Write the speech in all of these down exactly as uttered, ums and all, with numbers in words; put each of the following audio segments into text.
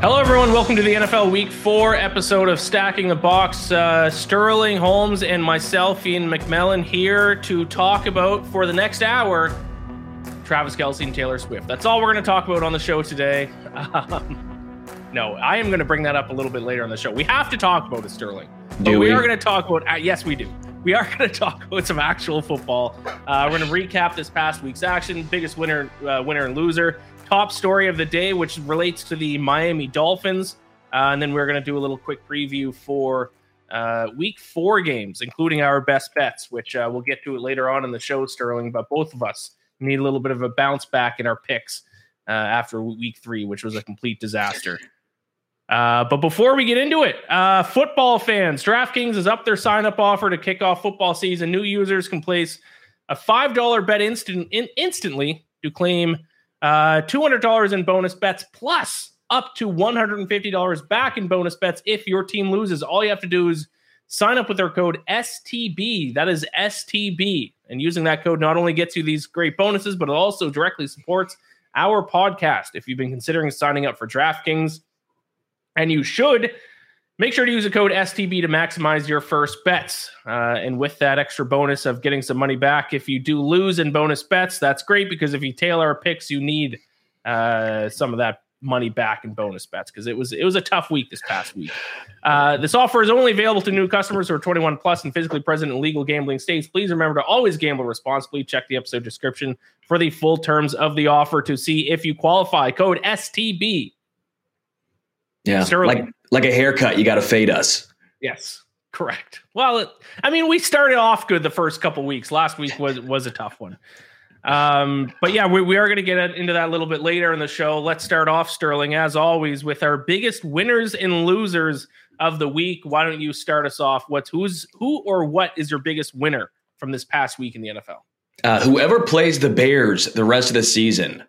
Hello, everyone. Welcome to the N F L Week four episode of Stacking the Box. Uh, Sterling Holmes and myself, Ian McMillan, here to talk about, for the next hour, Travis Kelce and Taylor Swift. That's all we're going to talk about on the show today. Um, no, I am going to bring that up a little bit later on the show. We have to talk about it, Sterling. But we, we are going to talk about... Uh, yes, we do. We are going to talk about some actual football. Uh, we're going to recap this past week's action, biggest winner, uh, winner and loser, top story of the day, which relates to the Miami Dolphins. Uh, and then we're going to do a little quick preview for uh, week four games, including our best bets, which uh, we'll get to it later on in the show, Sterling. But both of us need a little bit of a bounce back in our picks uh, after week three, which was a complete disaster. Uh, but before we get into it, uh, football fans, DraftKings is up their sign-up offer to kick off football season. New users can place a five dollars bet instant, in, instantly to claim Uh, two hundred dollars in bonus bets, plus up to one hundred fifty dollars back in bonus bets if your team loses. All you have to do is sign up with our code S T B. That is S T B. And using that code not only gets you these great bonuses, but it also directly supports our podcast. If you've been considering signing up for DraftKings, and you should, make sure to use the code S T B to maximize your first bets. Uh, and with that extra bonus of getting some money back, if you do lose in bonus bets, that's great, because if you tailor picks, you need uh, some of that money back in bonus bets, because it was it was a tough week this past week. Uh, this offer is only available to new customers who are twenty-one plus and physically present in legal gambling states. Please remember to always gamble responsibly. Check the episode description for the full terms of the offer to see if you qualify. Code S T B. Yeah, Sterling. like like a haircut, you got to fade us. Yes, correct. Well, it, I mean, we started off good the first couple weeks. Last week was was a tough one. Um, but yeah, we, we are going to get into that a little bit later in the show. Let's start off, Sterling, as always, with our biggest winners and losers of the week. Why don't you start us off? What's who's who or what is your biggest winner from this past week in the N F L? Uh, whoever plays the Bears the rest of the season.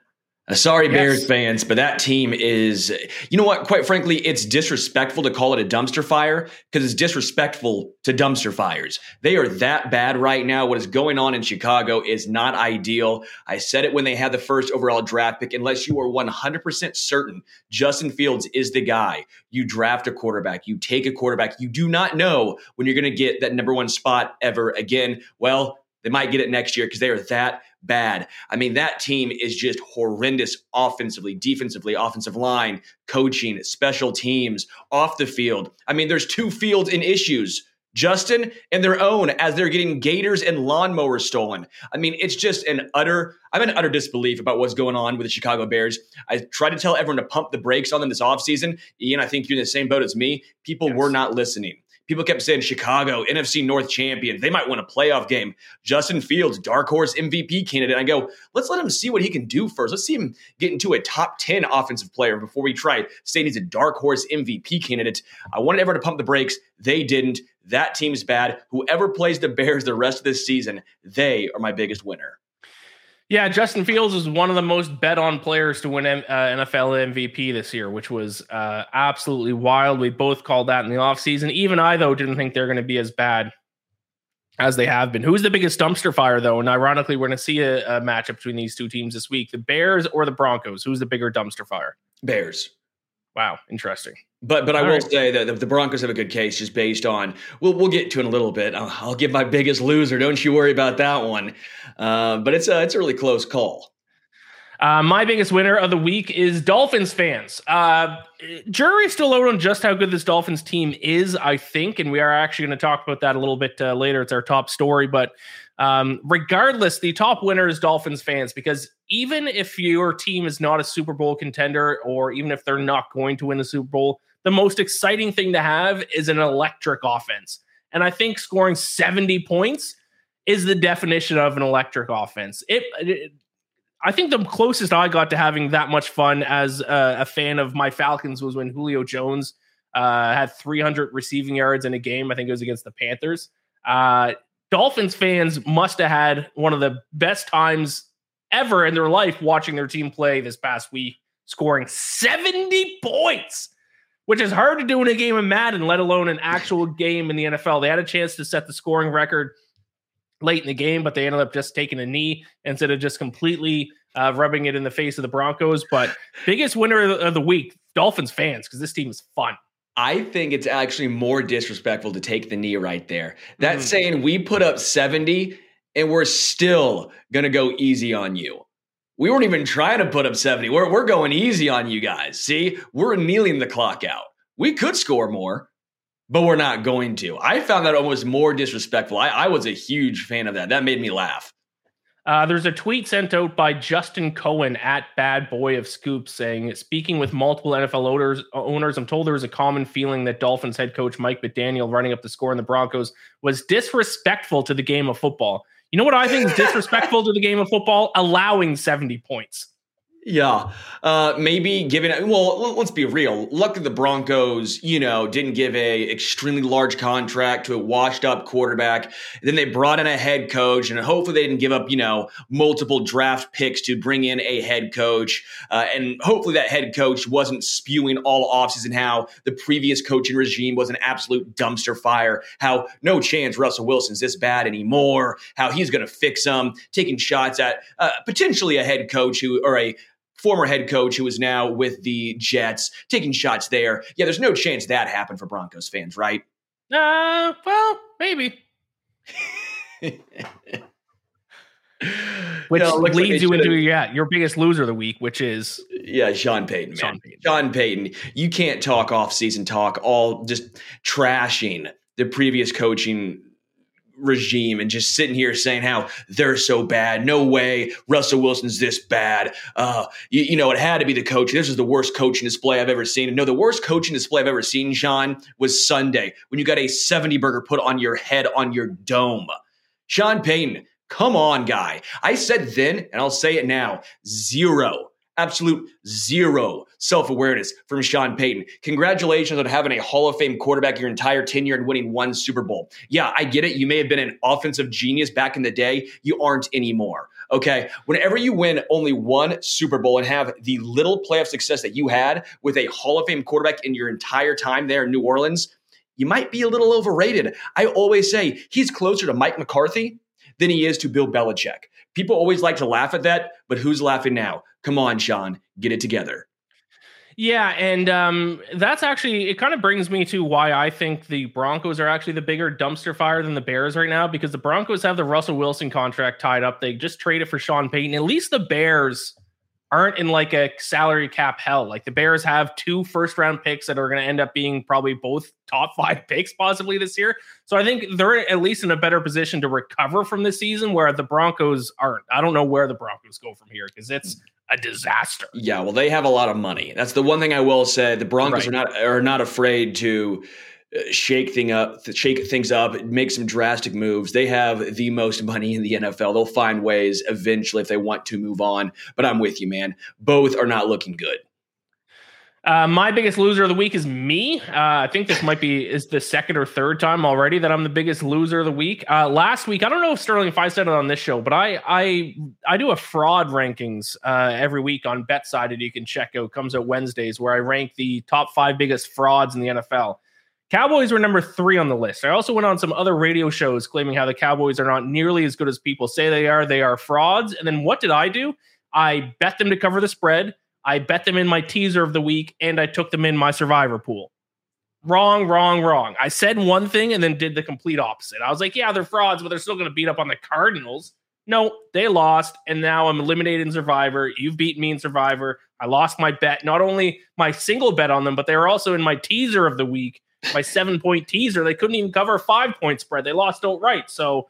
Sorry, yes. Bears fans, but that team is, you know what? Quite frankly, it's disrespectful to call it a dumpster fire, because it's disrespectful to dumpster fires. They are that bad right now. What is going on in Chicago is not ideal. I said it when they had the first overall draft pick. Unless you are one hundred percent certain Justin Fields is the guy, you draft a quarterback, you take a quarterback. You do not know when you're going to get that number one spot ever again. Well, they might get it next year, because they are that bad. I mean, that team is just horrendous offensively, defensively, offensive line, coaching, special teams, off the field. I mean, there's two fields in issues, Justin and their own, as they're getting gators and lawnmowers stolen. I mean, it's just an utter, I'm in utter disbelief about what's going on with the Chicago Bears. I tried to tell everyone to pump the brakes on them this offseason. Ian, I think you're in the same boat as me. People yes. were not listening. People kept saying Chicago, N F C North champion. They might win a playoff game. Justin Fields, dark horse M V P candidate. I go, let's let him see what he can do first. Let's see him get into a top ten offensive player before we try saying he's a dark horse M V P candidate. I wanted everyone to pump the brakes. They didn't. That team's bad. Whoever plays the Bears the rest of this season, they are my biggest winner. Yeah, Justin Fields is one of the most bet on players to win uh, N F L M V P this year, which was uh, absolutely wild. We both called that in the offseason. Even I, though, didn't think they're going to be as bad as they have been. Who's the biggest dumpster fire, though? And ironically, we're going to see a, a matchup between these two teams this week. The Bears or the Broncos? Who's the bigger dumpster fire? Bears. Wow, interesting. But but I All will right. say that the Broncos have a good case just based on, we'll we'll get to it in a little bit. I'll, I'll give my biggest loser. Don't you worry about that one. Uh, but it's a, it's a really close call. Uh, my biggest winner of the week is Dolphins fans. Uh, jury's still out on just how good this Dolphins team is, I think. And we are actually going to talk about that a little bit uh, later. It's our top story. But um, regardless, the top winner is Dolphins fans, because even if your team is not a Super Bowl contender, or even if they're not going to win the Super Bowl, the most exciting thing to have is an electric offense. And I think scoring seventy points is the definition of an electric offense. It, it I think the closest I got to having that much fun as a, a fan of my Falcons was when Julio Jones uh, had three hundred receiving yards in a game. I think it was against the Panthers. Uh, Dolphins fans must have had one of the best times ever in their life watching their team play this past week, scoring seventy points, which is hard to do in a game of Madden, let alone an actual game in the N F L. They had a chance to set the scoring record late in the game, but they ended up just taking a knee instead of just completely uh, rubbing it in the face of the Broncos. But biggest winner of the, of the week, Dolphins fans, because this team is fun. I think it's actually more disrespectful to take the knee right there. That's mm-hmm. saying we put up seventy and we're still going to go easy on you. We weren't even trying to put up seventy. We're, we're going easy on you guys. See, we're kneeling the clock out. We could score more, but we're not going to. I found that almost more disrespectful. I, I was a huge fan of that. That made me laugh. Uh, there's a tweet sent out by Justin Cohen at Bad Boy of Scoop saying, speaking with multiple N F L owners, owners, I'm told there was a common feeling that Dolphins head coach Mike McDaniel running up the score in the Broncos was disrespectful to the game of football. You know what I think is disrespectful to the game of football? Allowing seventy points. Yeah, uh, maybe giving – well, let's be real. Luckily, the Broncos, you know, didn't give a extremely large contract to a washed-up quarterback. Then they brought in a head coach, and hopefully they didn't give up, you know, multiple draft picks to bring in a head coach. Uh, and hopefully that head coach wasn't spewing all offseason how the previous coaching regime was an absolute dumpster fire, how no chance Russell Wilson's this bad anymore, how he's going to fix them, taking shots at uh, potentially a head coach who – or a – former head coach who is now with the Jets, taking shots there. Yeah, there's no chance that happened for Broncos fans, right? Uh, well, maybe. Which no, leads like you into yeah, your biggest loser of the week, which is yeah, Sean Payton, man. Sean Payton. Sean Payton. You can't talk off-season talk, all just trashing the previous coaching regime and just sitting here saying how they're so bad. No way Russell Wilson's this bad. Uh, you, you know, it had to be the coach. This is the worst coaching display I've ever seen. And no, the worst coaching display I've ever seen, Sean, was Sunday when you got a seventy burger put on your head on your dome. Sean Payton, come on, guy. I said then, and I'll say it now, zero, absolute zero self-awareness from Sean Payton. Congratulations on having a Hall of Fame quarterback your entire tenure and winning one Super Bowl. Yeah, I get it. You may have been an offensive genius back in the day. You aren't anymore. Okay. Whenever you win only one Super Bowl and have the little playoff success that you had with a Hall of Fame quarterback in your entire time there in New Orleans, you might be a little overrated. I always say he's closer to Mike McCarthy than he is to Bill Belichick. People always like to laugh at that, but who's laughing now? Come on, Sean, get it together. Yeah, and um, that's actually, it kind of brings me to why I think the Broncos are actually the bigger dumpster fire than the Bears right now, because the Broncos have the Russell Wilson contract tied up. They just traded for Sean Payton. At least the Bears aren't in like a salary cap hell. Like the Bears have two first round picks that are going to end up being probably both top five picks possibly this year. So I think they're at least in a better position to recover from this season, where the Broncos aren't. I don't know where the Broncos go from here, because it's a disaster. Yeah, well, they have a lot of money. That's the one thing I will say. The Broncos right. are not are not afraid to shake thing up, shake things up, make some drastic moves. They have the most money in the N F L. They'll find ways eventually if they want to move on. But I'm with you, man. Both are not looking good. Uh, my biggest loser of the week is me. Uh, I think this might be is the second or third time already that I'm the biggest loser of the week. Uh, last week, I don't know if Sterling, if I said it on this show, but I I I do a fraud rankings uh, every week on BetSided. You can check out, comes out Wednesdays, where I rank the top five biggest frauds in the N F L. Cowboys were number three on the list. I also went on some other radio shows claiming how the Cowboys are not nearly as good as people say they are. They are frauds. And then what did I do? I bet them to cover the spread. I bet them in my teaser of the week, and I took them in my survivor pool. Wrong, wrong, wrong. I said one thing and then did the complete opposite. I was like, yeah, they're frauds, but they're still going to beat up on the Cardinals. No, they lost, and now I'm eliminated in Survivor. You've beaten me in Survivor. I lost my bet, not only my single bet on them, but they were also in my teaser of the week, my seven-point teaser. They couldn't even cover a five-point spread. They lost outright. So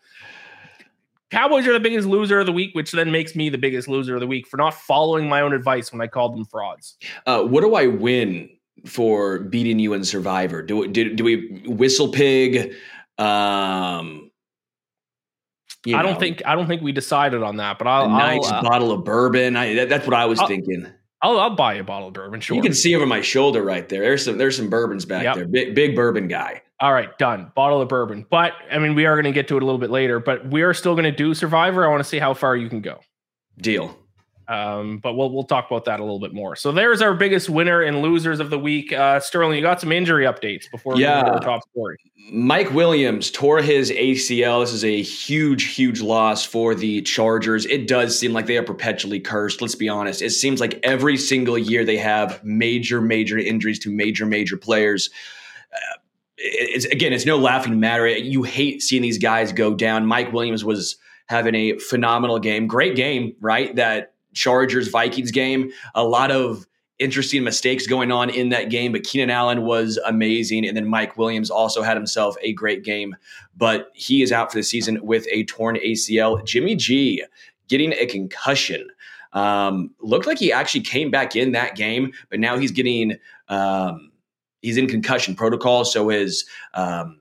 Cowboys are the biggest loser of the week, which then makes me the biggest loser of the week for not following my own advice when I called them frauds. Uh, what do I win for beating you in Survivor? Do we, do, do we whistle pig? Um, you I don't know. think I don't think we decided on that, but I'll, a nice I'll, uh, bottle of bourbon. I, that, that's what I was I'll, thinking. I'll, I'll buy you a bottle of bourbon. Sure, you can see over my shoulder right there. There's some there's some bourbons back yep. there. Big, big bourbon guy. All right, done. Bottle of bourbon. But I mean, we are going to get to it a little bit later. But we are still going to do Survivor. I want to see how far you can go. Deal. Um, but we'll we'll talk about that a little bit more. So there's our biggest winner and losers of the week. Uh, Sterling, you got some injury updates before we yeah. go to our top story. Mike Williams tore his A C L. This is a huge, huge loss for the Chargers. It does seem like they are perpetually cursed. Let's be honest. It seems like every single year they have major, major injuries to major, major players. Uh, it's, again, it's no laughing matter. You hate seeing these guys go down. Mike Williams was having a phenomenal game. Great game, right? That Chargers-Vikings game. A lot of interesting mistakes going on in that game, but Keenan Allen was amazing. And then Mike Williams also had himself a great game, but he is out for the season with a torn A C L. Jimmy G getting a concussion. Um, looked like he actually came back in that game, but now he's getting um, he's in concussion protocol. So his um,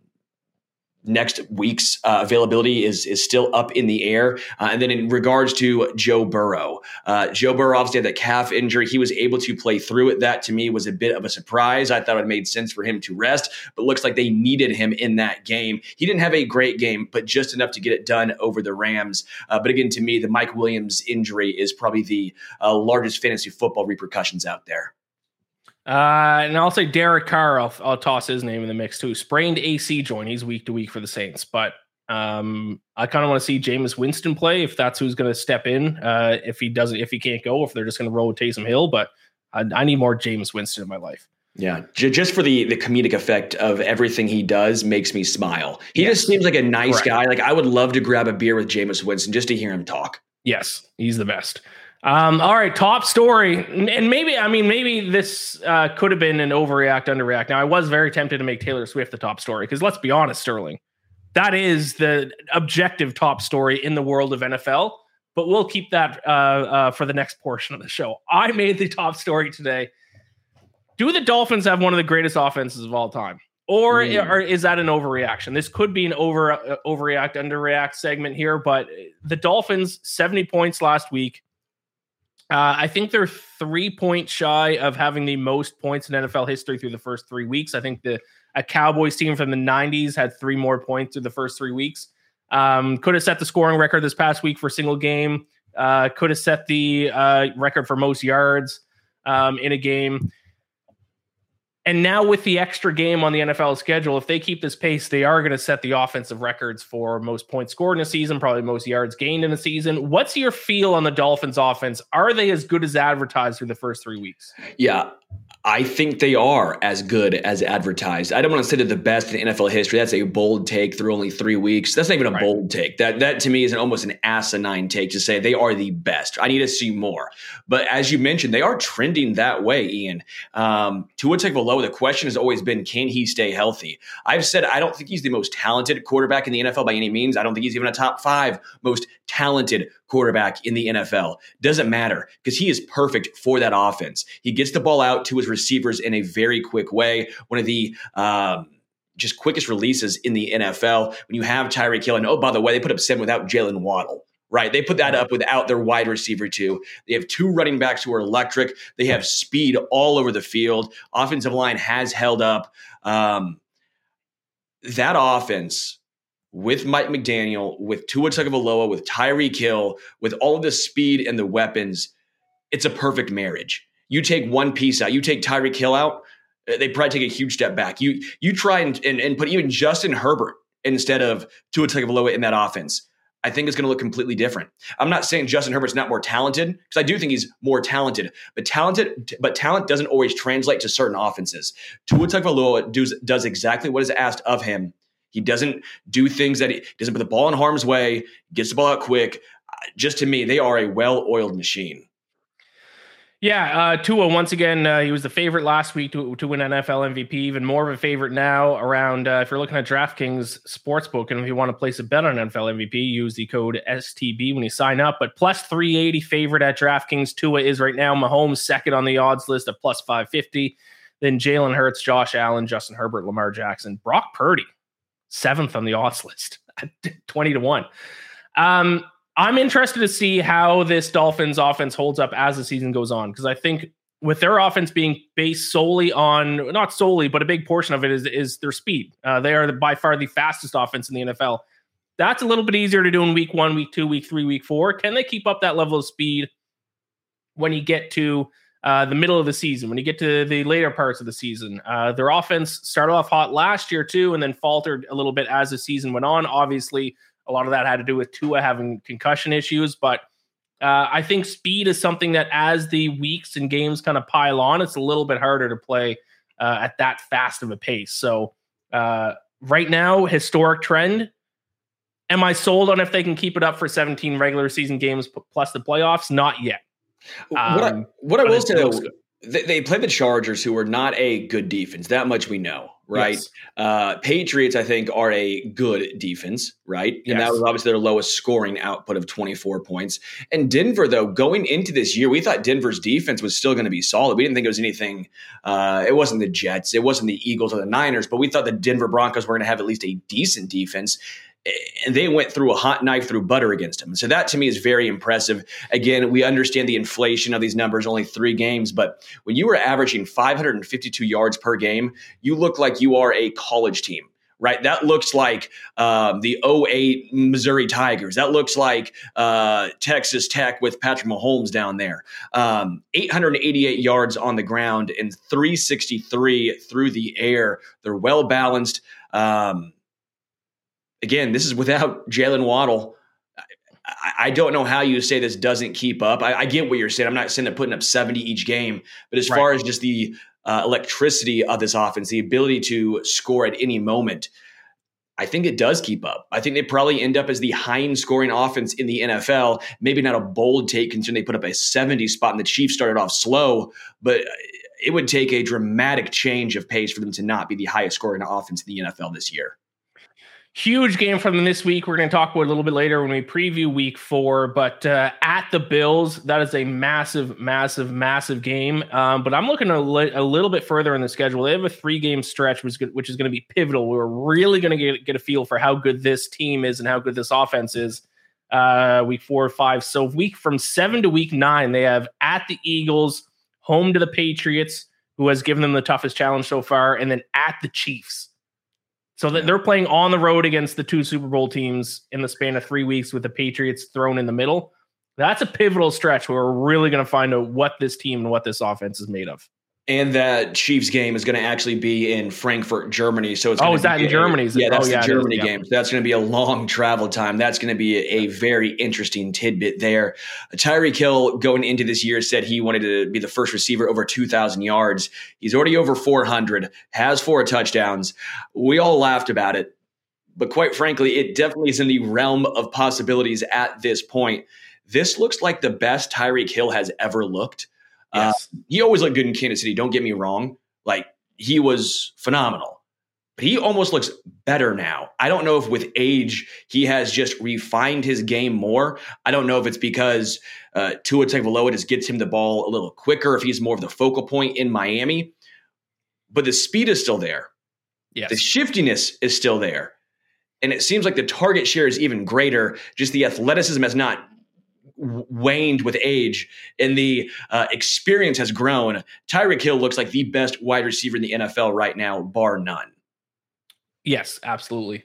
next week's uh, availability is is still up in the air. Uh, and then in regards to Joe Burrow, uh, Joe Burrow obviously had that calf injury. He was able to play through it. That to me was a bit of a surprise. I thought it made sense for him to rest, but looks like they needed him in that game. He didn't have a great game, but just enough to get it done over the Rams. Uh, but again, to me, the Mike Williams injury is probably the uh, largest fantasy football repercussions out there. Uh, and I'll say Derek Carr, I'll, I'll toss his name in the mix too. Sprained A C joint. He's week to week for the Saints, but um, I kind of want to see Jameis Winston play if that's who's going to step in. Uh, if he doesn't, if he can't go, if they're just going to roll with Taysom Hill, but I, I need more Jameis Winston in my life. Yeah, j- just for the the comedic effect of everything he does makes me smile. He yes. just seems like a nice right. guy. Like I would love to grab a beer with Jameis Winston just to hear him talk. Yes, he's the best. Um, all right, top story. And maybe, I mean, maybe this uh, could have been an overreact, underreact. Now, I was very tempted to make Taylor Swift the top story because let's be honest, Sterling, that is the objective top story in the world of N F L. But we'll keep that uh, uh, for the next portion of the show. I made the top story today. Do the Dolphins have one of the greatest offenses of all time? Or, mm. or is that an overreaction? This could be an over uh, overreact, underreact segment here. But the Dolphins, seventy points last week. Uh, I think they're three points shy of having the most points in N F L history through the first three weeks. I think the a Cowboys team from the nineties had three more points through the first three weeks. Um, could have set the scoring record this past week for a single game. Uh, could have set the uh, record for most yards um, in a game. And now with the extra game on the N F L schedule, if they keep this pace, they are going to set the offensive records for most points scored in a season, probably most yards gained in a season. What's your feel on the Dolphins offense? Are they as good as advertised through the first three weeks? Yeah, I think they are as good as advertised. I don't want to say they're the best in N F L history. That's a bold take through only three weeks. That's not even a right. bold take. That that to me is an, almost an asinine take to say they are the best. I need to see more. But as you mentioned, they are trending that way, Ian. Um, Tua Tagovailoa, the question has always been, can he stay healthy? I've said I don't think he's the most talented quarterback in the N F L by any means. I don't think he's even a top five most talented quarterback in the N F L. Doesn't matter because he is perfect for that offense. He gets the ball out to his receivers in a very quick way. One of the um, just quickest releases in the N F L when you have Tyreek Hill. And oh, by the way, they put up seven without Jalen Waddle, right? They put that up without their wide receiver too. They have two running backs who are electric. They have speed all over the field. Offensive line has held up. Um, that offense with Mike McDaniel, with Tua Tagovailoa, with Tyreek Hill, with all of the speed and the weapons, it's a perfect marriage. You take one piece out. You take Tyreek Hill out, they probably take a huge step back. You you try and, and, and put even Justin Herbert instead of Tua Tagovailoa in that offense. I think it's going to look completely different. I'm not saying Justin Herbert's not more talented, because I do think he's more talented, but talented, but talent doesn't always translate to certain offenses. Tua Tagovailoa does, does exactly what is asked of him. He doesn't do things that he doesn't put the ball in harm's way, gets the ball out quick. Just to me, they are a well-oiled machine. Yeah, uh, Tua, once again, uh, he was the favorite last week to, to win N F L M V P, even more of a favorite now around, uh, if you're looking at DraftKings Sportsbook, and if you want to place a bet on N F L M V P, use the code S T B when you sign up. But plus three eighty favorite at DraftKings, Tua is right now. Mahomes second on the odds list at plus five fifty. Then Jalen Hurts, Josh Allen, Justin Herbert, Lamar Jackson, Brock Purdy, seventh on the odds list, twenty to one. Um, I'm interested to see how this Dolphins offense holds up as the season goes on, because I think with their offense being based solely on, not solely, but a big portion of it is, is their speed. Uh, they are the, by far the fastest offense in the N F L. That's a little bit easier to do in week one, week two, week three, week four. Can they keep up that level of speed when you get to uh, the middle of the season, when you get to the later parts of the season? Uh, their offense started off hot last year too, and then faltered a little bit as the season went on, obviously. A lot of that had to do with Tua having concussion issues, but uh, I think speed is something that as the weeks and games kind of pile on, it's a little bit harder to play uh, at that fast of a pace. So uh, right now, historic trend. Am I sold on if they can keep it up for seventeen regular season games plus the playoffs? Not yet. Um, what I, what I will say, though, they, they played the Chargers, who were not a good defense. That much we know. Right. Yes. Uh, Patriots, I think, are a good defense. Right. And yes. That was obviously their lowest scoring output of twenty-four points. And Denver, though, going into this year, we thought Denver's defense was still going to be solid. We didn't think it was anything. Uh, it wasn't the Jets. It wasn't the Eagles or the Niners. But we thought the Denver Broncos were going to have at least a decent defense. And they went through a hot knife through butter against him. So that to me is very impressive. Again, we understand the inflation of these numbers, only three games, but when you were averaging five hundred fifty-two yards per game, you look like you are a college team, right? That looks like um, the oh eight Missouri Tigers. That looks like uh, Texas Tech with Patrick Mahomes down there. Um, eight hundred eighty-eight yards on the ground and three sixty-three through the air. They're well-balanced. Um Again, this is without Jalen Waddle. I, I don't know how you say this doesn't keep up. I, I get what you're saying. I'm not saying they're putting up seventy each game, but as right. far as just the uh, electricity of this offense, the ability to score at any moment, I think it does keep up. I think they probably end up as the highest scoring offense in the N F L. Maybe not a bold take considering they put up a seventy spot and the Chiefs started off slow, but it would take a dramatic change of pace for them to not be the highest scoring offense in the N F L this year. Huge game for them this week. We're going to talk about it a little bit later when we preview week four, but uh, at the Bills, that is a massive, massive, massive game. Um, but I'm looking a, li- a little bit further in the schedule. They have a three-game stretch, which, which is going to be pivotal. We're really going to get, get a feel for how good this team is and how good this offense is uh, week four or five. So week from seven to week nine, they have at the Eagles, home to the Patriots, who has given them the toughest challenge so far, and then at the Chiefs. So that they're playing on the road against the two Super Bowl teams in the span of three weeks with the Patriots thrown in the middle. That's a pivotal stretch where we're really going to find out what this team and what this offense is made of. And that Chiefs game is going to actually be in Frankfurt, Germany. So it's oh, is that in Germany? Is it, yeah, that's oh, yeah, the Germany is, yeah. game. So that's going to be a long travel time. That's going to be a very interesting tidbit there. Tyreek Hill going into this year said he wanted to be the first receiver over two thousand yards. He's already over four hundred, has four touchdowns. We all laughed about it, but quite frankly, it definitely is in the realm of possibilities at this point. This looks like the best Tyreek Hill has ever looked. Yes. Uh, he always looked good in Kansas City. Don't get me wrong. Like, he was phenomenal, but he almost looks better now. I don't know if with age, he has just refined his game more. I don't know if it's because uh, Tua Tagovailoa just gets him the ball a little quicker, if he's more of the focal point in Miami, but the speed is still there. Yes. The shiftiness is still there. And it seems like the target share is even greater. Just the athleticism has not waned with age, and the uh, experience has grown. Tyreek Hill looks like the best wide receiver in the N F L right now, bar none. Yes, absolutely.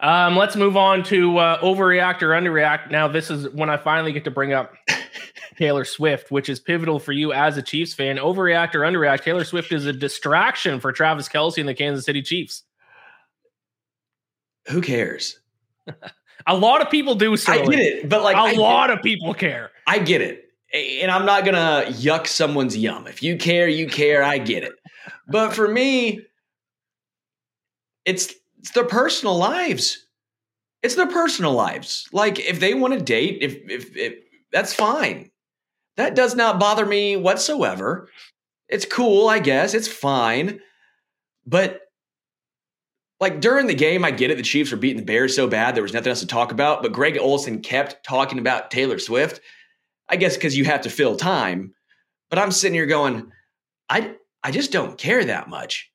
Um, let's move on to uh, overreact or underreact. Now, this is when I finally get to bring up Taylor Swift, which is pivotal for you as a Chiefs fan. Overreact or underreact, Taylor Swift is a distraction for Travis Kelce and the Kansas City Chiefs. Who cares? A lot of people do. Sterling. I get it, but like a I lot of people care. I get it. And I'm not going to yuck someone's yum. If you care, you care. I get it. But for me, it's... It's their personal lives. It's their personal lives. Like if they want to date, if, if if that's fine. That does not bother me whatsoever. It's cool, I guess. It's fine. But like during the game, I get it. The Chiefs were beating the Bears so bad. There was nothing else to talk about. But Greg Olsen kept talking about Taylor Swift, I guess, because you have to fill time. But I'm sitting here going, I, I just don't care that much.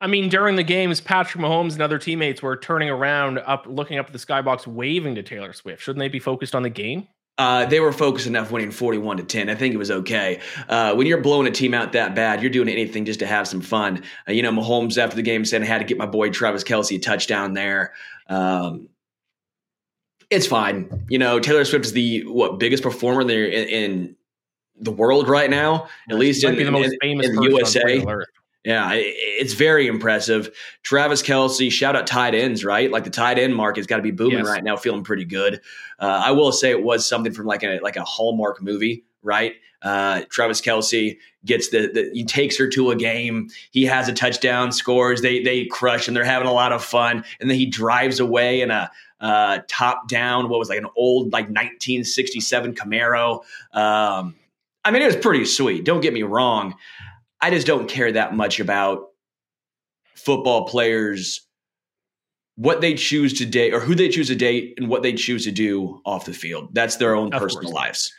I mean, during the games, Patrick Mahomes and other teammates were turning around, up, looking up at the skybox, waving to Taylor Swift. Shouldn't they be focused on the game? Uh, they were focused enough winning forty-one to ten. I think it was okay. Uh, when you're blowing a team out that bad, you're doing anything just to have some fun. Uh, you know, Mahomes after the game said, I had to get my boy Travis Kelce a touchdown there. Um, it's fine. You know, Taylor Swift is the what biggest performer there in, in the world right now, at she least in, be the most in, famous in the U S A. Yeah, it's very impressive. Travis Kelce, shout out tight ends, right? Like the tight end market's got to be booming yes. right now, feeling pretty good. Uh, I will say it was something from like a like a Hallmark movie, right? Uh, Travis Kelce gets the, the he takes her to a game. He has a touchdown, scores. They they crush and they're having a lot of fun. And then he drives away in a uh, top down. What was like an old like nineteen sixty-seven Camaro? Um, I mean, it was pretty sweet. Don't get me wrong. I just don't care that much about football players, what they choose to date or who they choose to date and what they choose to do off the field. That's their own of personal course. lives.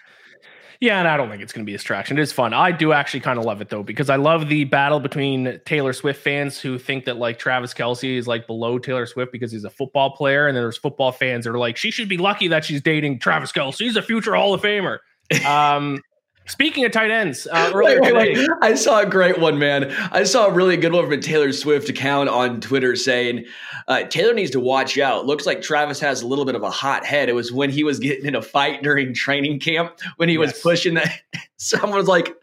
Yeah, and I don't think it's going to be a distraction. It is fun. I do actually kind of love it, though, because I love the battle between Taylor Swift fans who think that, like, Travis Kelce is, like, below Taylor Swift because he's a football player. And then there's football fans that are like, she should be lucky that she's dating Travis Kelce. He's a future Hall of Famer. Um Speaking of tight ends, uh, earlier wait, wait, today. Wait. I saw a great one, man. I saw a really good one from a Taylor Swift account on Twitter saying, uh, Taylor needs to watch out. Looks like Travis has a little bit of a hot head. It was when he was getting in a fight during training camp when he yes. was pushing that. Someone was like,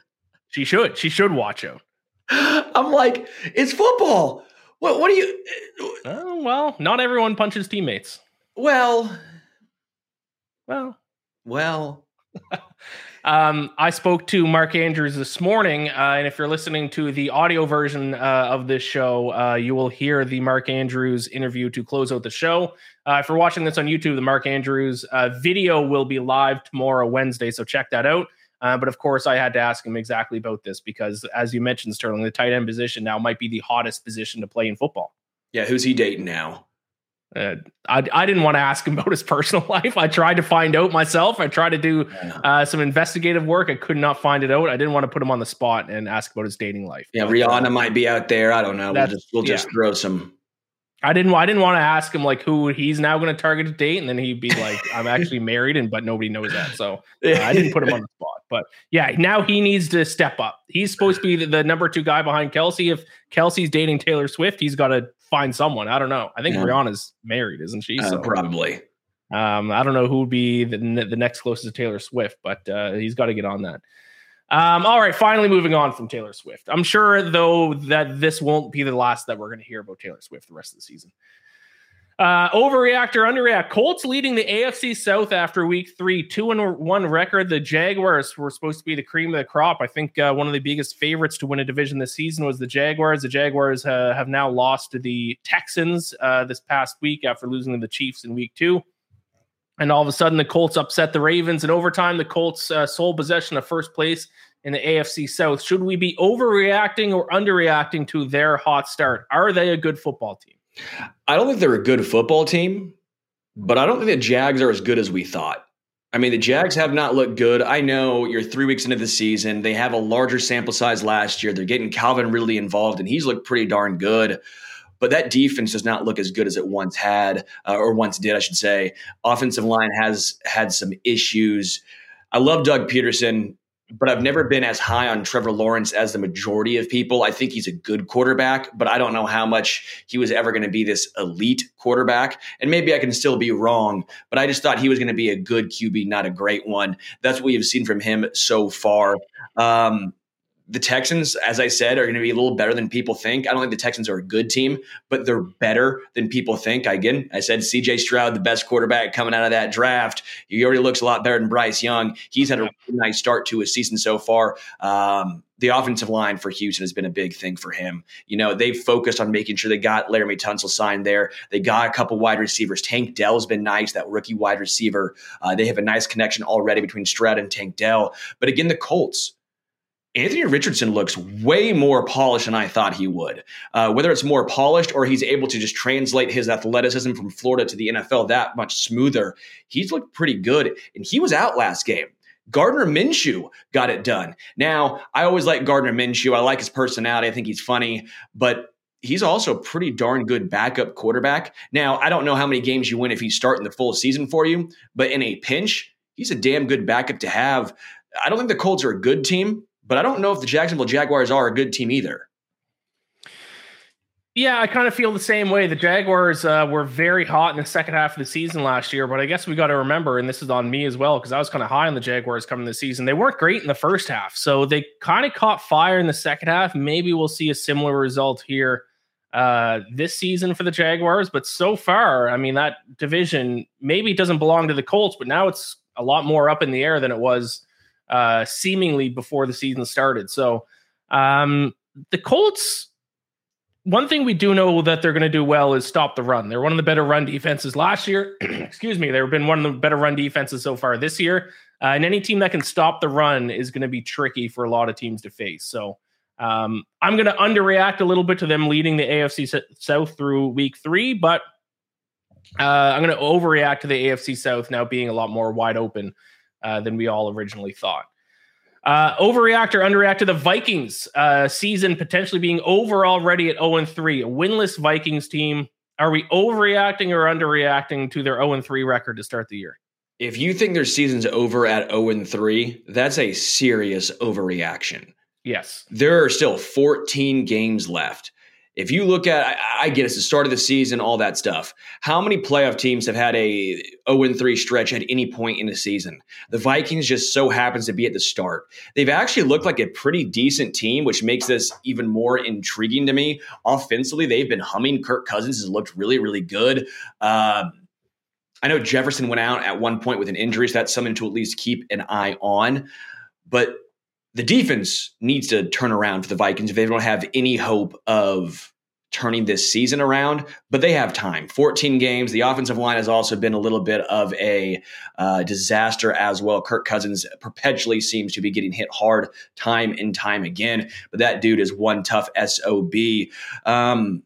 she should. She should watch out. I'm like, it's football. What, what do you? Uh, well, not everyone punches teammates. Well. Well. Well. Um, I spoke to Mark Andrews this morning, uh, and if you're listening to the audio version uh, of this show, uh, you will hear the Mark Andrews interview to close out the show. Uh, if you're watching this on YouTube, the Mark Andrews uh, video will be live tomorrow, Wednesday, so check that out. Uh, but of course, I had to ask him exactly about this because, as you mentioned, Sterling, the tight end position now might be the hottest position to play in football. Yeah, who's he dating now? Uh, I, I didn't want to ask him about his personal life. I tried to find out myself. I tried to do uh, some investigative work. I could not find it out. I didn't want to put him on the spot and ask about his dating life. Yeah, Rihanna might be out there. I don't know. That's, we'll just, we'll just yeah. throw some. I didn't. I didn't want to ask him like who he's now going to target a date, and then he'd be like, "I'm actually married," and but nobody knows that. So uh, I didn't put him on the spot. But yeah, now he needs to step up. He's supposed to be the, the number two guy behind Kelce. If Kelsey's dating Taylor Swift, he's got to find someone. I don't know. I think yeah. Rihanna's married, isn't she? Uh, so, probably. Um, I don't know who would be the the next closest to Taylor Swift, but uh, he's got to get on that. Um, all right, finally moving on from Taylor Swift. I'm sure, though, that this won't be the last that we're going to hear about Taylor Swift the rest of the season. Uh, overreact or underreact? Colts leading the A F C South after week three, two and one record. The Jaguars were supposed to be the cream of the crop. I think uh, one of the biggest favorites to win a division this season was the Jaguars. The Jaguars uh, have now lost to the Texans uh, this past week after losing to the Chiefs in week two. And all of a sudden, the Colts upset the Ravens in overtime. The Colts uh, sole possession of first place in the A F C South. Should we be overreacting or underreacting to their hot start? Are they a good football team? I don't think they're a good football team, but I don't think the Jags are as good as we thought. I mean, the Jags have not looked good. I know you're three weeks into the season. They have a larger sample size last year. They're getting Calvin Ridley involved, and he's looked pretty darn good. But that defense does not look as good as it once had, uh, or once did, I should say. Offensive line has had some issues. I love Doug Peterson, but I've never been as high on Trevor Lawrence as the majority of people. I think he's a good quarterback, but I don't know how much he was ever going to be this elite quarterback. And maybe I can still be wrong, but I just thought he was going to be a good Q B, not a great one. That's what we have seen from him so far. Um, the Texans, as I said, are going to be a little better than people think. I don't think the Texans are a good team, but they're better than people think. Again, I said C J. Stroud, the best quarterback coming out of that draft. He already looks a lot better than Bryce Young. He's had a really nice start to his season so far. Um, the offensive line for Houston has been a big thing for him. You know, they've focused on making sure they got Laramie Tunsil signed there. They got a couple wide receivers. Tank Dell's been nice, that rookie wide receiver. Uh, they have a nice connection already between Stroud and Tank Dell. But again, the Colts. Anthony Richardson looks way more polished than I thought he would. Uh, whether it's more polished or he's able to just translate his athleticism from Florida to the N F L that much smoother, he's looked pretty good. And he was out last game. Gardner Minshew got it done. Now, I always like Gardner Minshew. I like his personality. I think he's funny. But he's also a pretty darn good backup quarterback. Now, I don't know how many games you win if he's starting the full season for you. But in a pinch, he's a damn good backup to have. I don't think the Colts are a good team, but I don't know if the Jacksonville Jaguars are a good team either. Yeah, I kind of feel the same way. The Jaguars uh, were very hot in the second half of the season last year, but I guess we got to remember, and this is on me as well, because I was kind of high on the Jaguars coming this season. They weren't great in the first half, so they kind of caught fire in the second half. Maybe we'll see a similar result here uh, this season for the Jaguars, but so far, I mean, that division maybe doesn't belong to the Colts, but now it's a lot more up in the air than it was uh seemingly before the season started. So um the Colts, one thing we do know that they're going to do well is stop the run. They're one of the better run defenses last year. Excuse me. They've been one of the better run defenses so far this year. Uh, and any team that can stop the run is going to be tricky for a lot of teams to face. So um I'm going to underreact a little bit to them leading the A F C South through week three, but uh I'm going to overreact to the A F C South now being a lot more wide open Uh, than we all originally thought. Uh, overreact or underreact to the Vikings uh, season potentially being over already at oh and three, a winless Vikings team. Are we overreacting or underreacting to their oh and three record to start the year? If you think their season's over at oh and three, that's a serious overreaction. Yes. There are still fourteen games left. If you look at, I, I get it's the start of the season, all that stuff. How many playoff teams have had a oh and three stretch at any point in the season? The Vikings just so happens to be at the start. They've actually looked like a pretty decent team, which makes this even more intriguing to me. Offensively, they've been humming. Kirk Cousins has looked really, really good. Uh, I know Jefferson went out at one point with an injury, so that's something to at least keep an eye on. But the defense needs to turn around for the Vikings if they don't have any hope of turning this season around, but they have time. fourteen games. The offensive line has also been a little bit of a uh, disaster as well. Kirk Cousins perpetually seems to be getting hit hard time and time again, but that dude is one tough S O B. Um,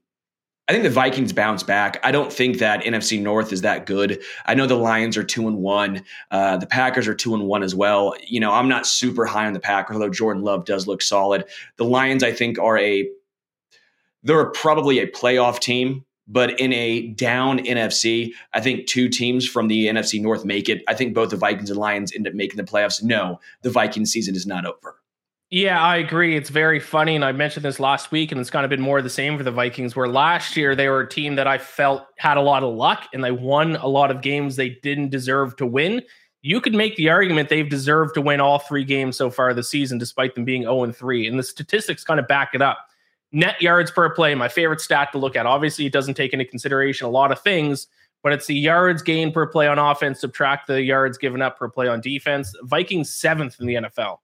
I think the Vikings bounce back. I don't think that N F C North is that good. I know the Lions are two and one. Uh, the Packers are two and one as well. You know, I'm not super high on the Packers, although Jordan Love does look solid. The Lions, I think, are a they're probably a playoff team, but in a down N F C, I think two teams from the N F C North make it. I think both the Vikings and Lions end up making the playoffs. No, the Vikings season is not over. Yeah, I agree. It's very funny, and I mentioned this last week, and it's kind of been more of the same for the Vikings, where last year they were a team that I felt had a lot of luck, and they won a lot of games they didn't deserve to win. You could make the argument they've deserved to win all three games so far this season, despite them being oh and three, and the statistics kind of back it up. Net yards per play, my favorite stat to look at. Obviously, it doesn't take into consideration a lot of things, but it's the yards gained per play on offense, subtract the yards given up per play on defense. Vikings seventh in the N F L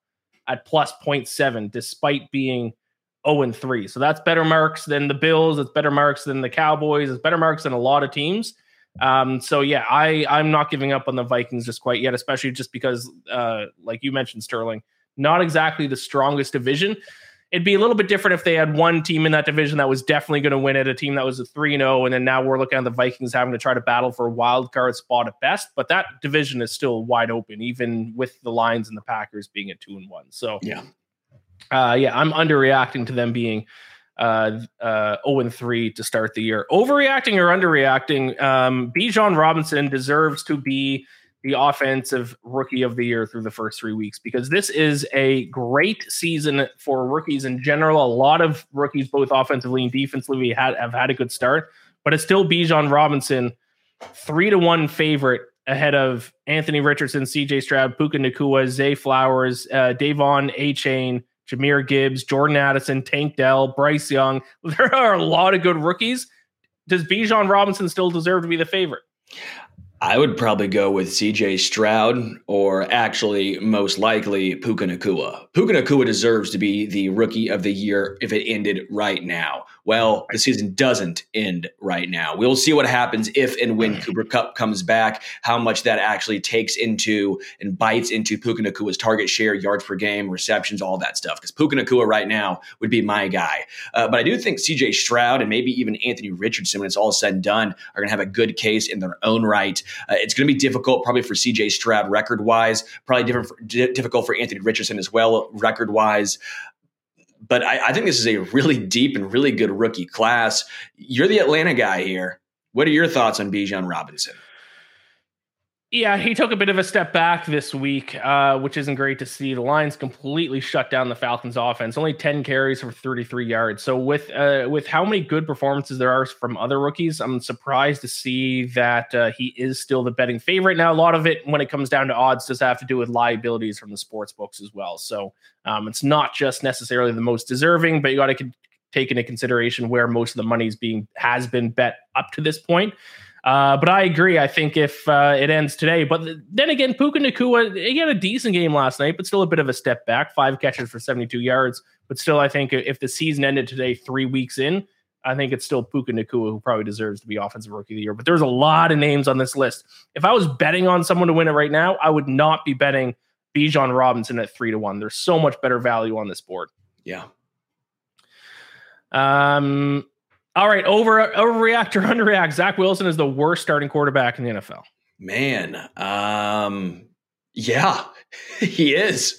at plus zero point seven, despite being oh and three. So that's better marks than the Bills. It's better marks than the Cowboys. It's better marks than a lot of teams. Um, so, yeah, I, I'm not giving up on the Vikings just quite yet, especially just because, uh, like you mentioned, Sterling, not exactly the strongest division. It'd be a little bit different if they had one team in that division that was definitely going to win it, a team that was a three and oh, and then now we're looking at the Vikings having to try to battle for a wild card spot at best. But that division is still wide open, even with the Lions and the Packers being at two and one. So, yeah, uh, yeah, I'm underreacting to them being uh, uh, oh and three to start the year. Overreacting or underreacting, um, Bijan Robinson deserves to be the offensive rookie of the year through the first three weeks, because this is a great season for rookies in general. A lot of rookies, both offensively and defensively, had, have had a good start, but it's still Bijan Robinson, three to one favorite ahead of Anthony Richardson, C J. Stroud, Puka Nacua, Zay Flowers, uh, Davon Achane, Jahmyr Gibbs, Jordan Addison, Tank Dell, Bryce Young. There are a lot of good rookies. Does Bijan Robinson still deserve to be the favorite? I would probably go with C J. Stroud, or actually most likely Puka Nacua. Puka Nacua deserves to be the rookie of the year if it ended right now. Well, the season doesn't end right now. We'll see what happens if and when Cooper Kupp comes back, how much that actually takes into and bites into Puka Nacua's target share, yards per game, receptions, all that stuff. Because Puka Nacua right now would be my guy. Uh, but I do think C J. Stroud and maybe even Anthony Richardson, when it's all said and done, are going to have a good case in their own right. Uh, it's going to be difficult probably for C J. Stroud record-wise, probably different for, d- difficult for Anthony Richardson as well record-wise. But I, I think this is a really deep and really good rookie class. You're the Atlanta guy here. What are your thoughts on Bijan Robinson? Yeah, he took a bit of a step back this week, uh, which isn't great to see. The Lions completely shut down the Falcons' offense. Only ten carries for thirty-three yards. So with uh, with how many good performances there are from other rookies, I'm surprised to see that uh, he is still the betting favorite. Now, a lot of it, when it comes down to odds, does have to do with liabilities from the sports books as well. So um, it's not just necessarily the most deserving, but you got to c- take into consideration where most of the money is being has been bet up to this point. Uh, but I agree. I think if uh, it ends today, but then again, Puka Nacua, he had a decent game last night, but still a bit of a step back, five catches for seventy-two yards. But still, I think if the season ended today, three weeks in, I think it's still Puka Nacua who probably deserves to be offensive rookie of the year. But there's a lot of names on this list. If I was betting on someone to win it right now, I would not be betting Bijan Robinson at three to one. There's so much better value on this board. Yeah. Um, All right, over overreact or underreact. Zach Wilson is the worst starting quarterback in the N F L. Man, um, yeah, he is.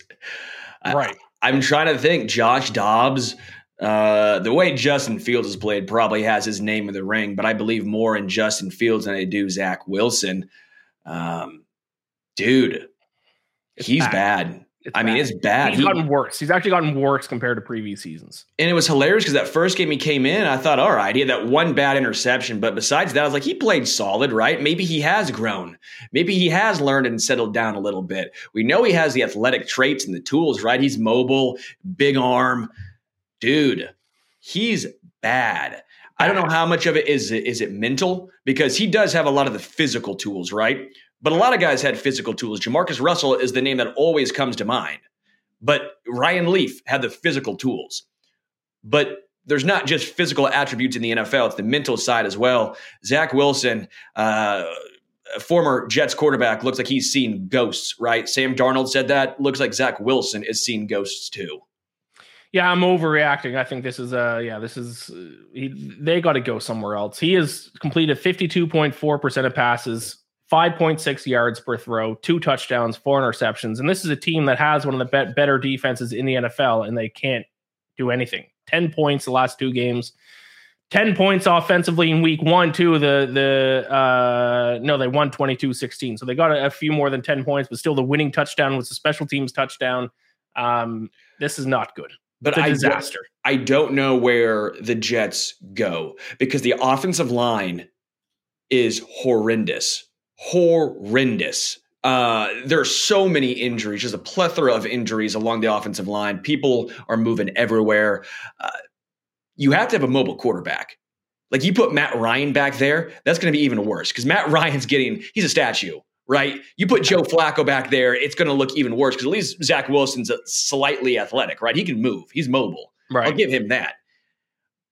Right. I, I'm trying to think. Josh Dobbs. Uh, the way Justin Fields has played probably has his name in the ring, but I believe more in Justin Fields than I do Zach Wilson. Um, dude, it's he's bad. bad. It's I bad. mean, it's bad. He's he, gotten worse. He's actually gotten worse compared to previous seasons. And it was hilarious because that first game he came in, I thought, all right, he had that one bad interception. But besides that, I was like, he played solid, right? Maybe he has grown. Maybe he has learned and settled down a little bit. We know he has the athletic traits and the tools, right? He's mobile, big arm. Dude, he's bad. I don't know how much of it is, is it mental? Because he does have a lot of the physical tools, right? But a lot of guys had physical tools. Jamarcus Russell is the name that always comes to mind. But Ryan Leaf had the physical tools. But there's not just physical attributes in the N F L. It's the mental side as well. Zach Wilson, uh, former Jets quarterback, looks like he's seen ghosts, right? Sam Darnold said that. Looks like Zach Wilson is seeing ghosts too. Yeah, I'm overreacting. I think this is uh yeah, this is uh, he, they got to go somewhere else. He has completed fifty-two point four percent of passes, five point six yards per throw, two touchdowns, four interceptions. And this is a team that has one of the bet- better defenses in the N F L, and they can't do anything. ten points the last two games. ten points offensively in week one, too. The, the, uh, no, they won twenty-two sixteen. So they got a, a few more than ten points, but still the winning touchdown was the special teams touchdown. Um, this is not good. But it's a disaster. I, I don't know where the Jets go because the offensive line is horrendous. Horrendous. Uh, there are so many injuries. There's a plethora of injuries along the offensive line. People are moving everywhere. Uh, you have to have a mobile quarterback. Like, you put Matt Ryan back there, that's going to be even worse because Matt Ryan's getting, he's a statue, right? You put Joe Flacco back there, it's going to look even worse because at least Zach Wilson's slightly athletic, right? He can move. He's mobile. Right. I'll give him that.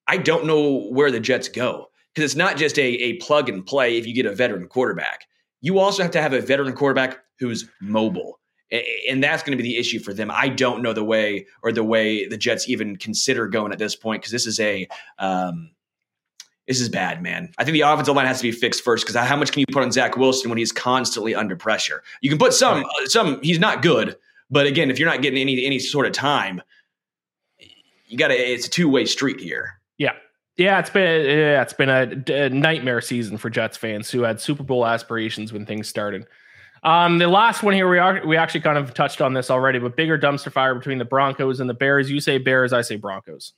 I don't know where the Jets go because it's not just a, a plug and play if you get a veteran quarterback. You also have to have a veteran quarterback who's mobile. And that's going to be the issue for them. I don't know the way or the way the Jets even consider going at this point because this is a um, this is bad, man. I think the offensive line has to be fixed first because how much can you put on Zach Wilson when he's constantly under pressure? You can put some right. some. He's not good, but again, if you're not getting any any sort of time, you got to. It's a two way street here. Yeah. Yeah, it's been yeah, it's been a, a nightmare season for Jets fans who had Super Bowl aspirations when things started. Um, the last one here, we are we actually kind of touched on this already, but bigger dumpster fire between the Broncos and the Bears. You say Bears, I say Broncos.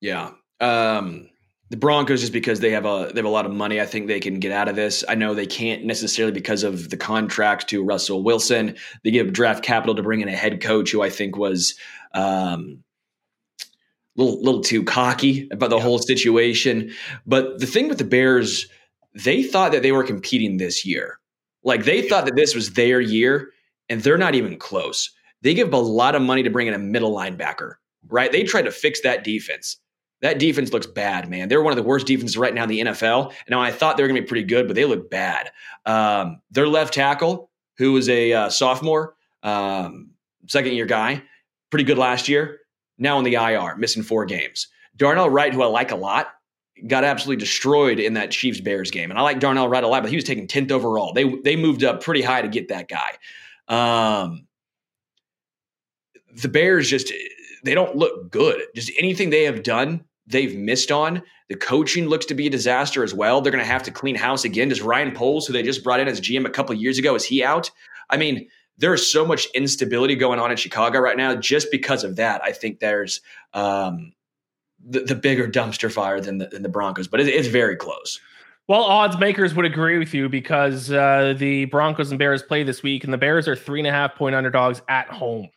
Yeah, um, the Broncos just because they have a they have a lot of money. I think they can get out of this. I know they can't necessarily because of the contract to Russell Wilson. They give draft capital to bring in a head coach who I think was. Um, Little, little too cocky about the yeah. whole situation. But the thing with the Bears, they thought that they were competing this year. Like they yeah. thought that this was their year, and they're not even close. They give a lot of money to bring in a middle linebacker, right? They tried to fix that defense. That defense looks bad, man. They're one of the worst defenses right now in the N F L. Now, I thought they were going to be pretty good, but they look bad. Um, their left tackle, who is a uh, sophomore, um, second-year guy, pretty good last year. Now on the I R, missing four games. Darnell Wright, who I like a lot, got absolutely destroyed in that Chiefs-Bears game. And I like Darnell Wright a lot, but he was taken tenth overall. They they moved up pretty high to get that guy. Um, the Bears just, they don't look good. Just anything they have done, they've missed on. The coaching looks to be a disaster as well. They're going to have to clean house again. Does Ryan Poles, who they just brought in as G M a couple of years ago, is he out? I mean, there's so much instability going on in Chicago right now. Just because of that, I think there's um, the, the bigger dumpster fire than the, than the Broncos, but it, it's very close. Well, odds makers would agree with you because uh, the Broncos and Bears play this week, and the Bears are three and a half point underdogs at home.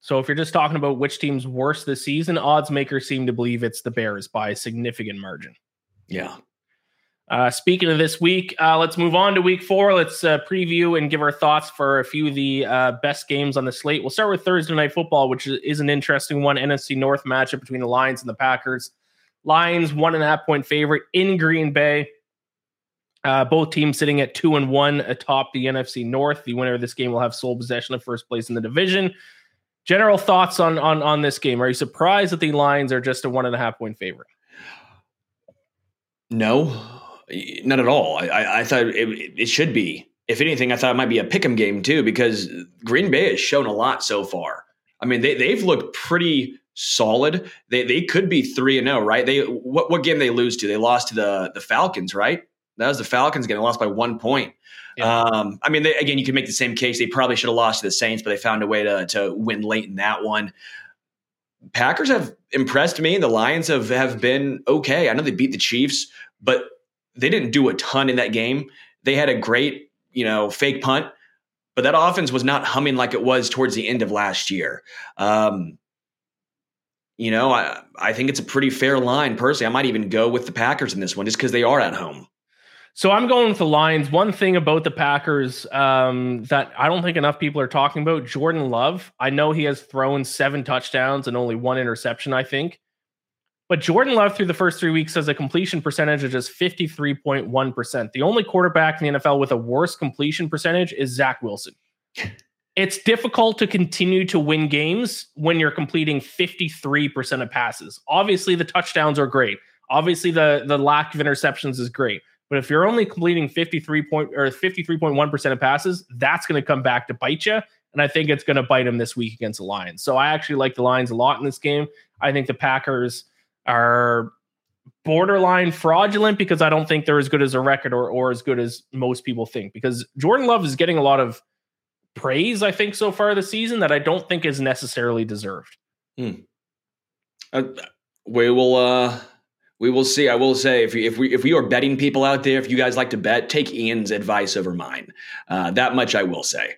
So if you're just talking about which team's worse this season, odds makers seem to believe it's the Bears by a significant margin. Yeah. Uh, speaking of this week, uh, let's move on to week four. Let's uh, preview and give our thoughts for a few of the uh, best games on the slate. We'll start with Thursday Night Football, which is an interesting one. N F C North matchup between the Lions and the Packers. Lions, one and a half point favorite in Green Bay. Uh, both teams sitting at two and one atop the N F C North. The winner of this game will have sole possession of first place in the division. General thoughts on on, on this game. Are you surprised that the Lions are just a one and a half point favorite? No. Not at all. I, I thought it, it should be. If anything, I thought it might be a pick'em game too, because Green Bay has shown a lot so far. I mean, they they've looked pretty solid. They they could be three and zero, right? They what what game they lose to? They lost to the the Falcons, right? That was the Falcons game. They lost by one point. Yeah. Um, I mean, they, again, you can make the same case. They probably should have lost to the Saints, but they found a way to to win late in that one. Packers have impressed me. The Lions have have been okay. I know they beat the Chiefs, but they didn't do a ton in that game. They had a great, you know, fake punt, but that offense was not humming like it was towards the end of last year. Um, you know, I, I think it's a pretty fair line. Personally, I might even go with the Packers in this one just because they are at home. So I'm going with the Lions. One thing about the Packers um, that I don't think enough people are talking about, Jordan Love. I know he has thrown seven touchdowns and only one interception, I think. But Jordan Love through the first three weeks has a completion percentage of just fifty-three point one percent. The only quarterback in the N F L with a worse completion percentage is Zach Wilson. It's difficult to continue to win games when you're completing fifty-three percent of passes. Obviously, the touchdowns are great. Obviously, the, the lack of interceptions is great. But if you're only completing fifty-three point, or fifty-three point one percent of passes, that's going to come back to bite you. And I think it's going to bite him this week against the Lions. So I actually like the Lions a lot in this game. I think the Packers are borderline fraudulent because I don't think they're as good as a record or, or as good as most people think, because Jordan Love is getting a lot of praise, I think, so far this season that I don't think is necessarily deserved. Hmm. Uh, we will uh, We will see. I will say, if we, if we if we are betting people out there, if you guys like to bet, take Ian's advice over mine. Uh, that much I will say.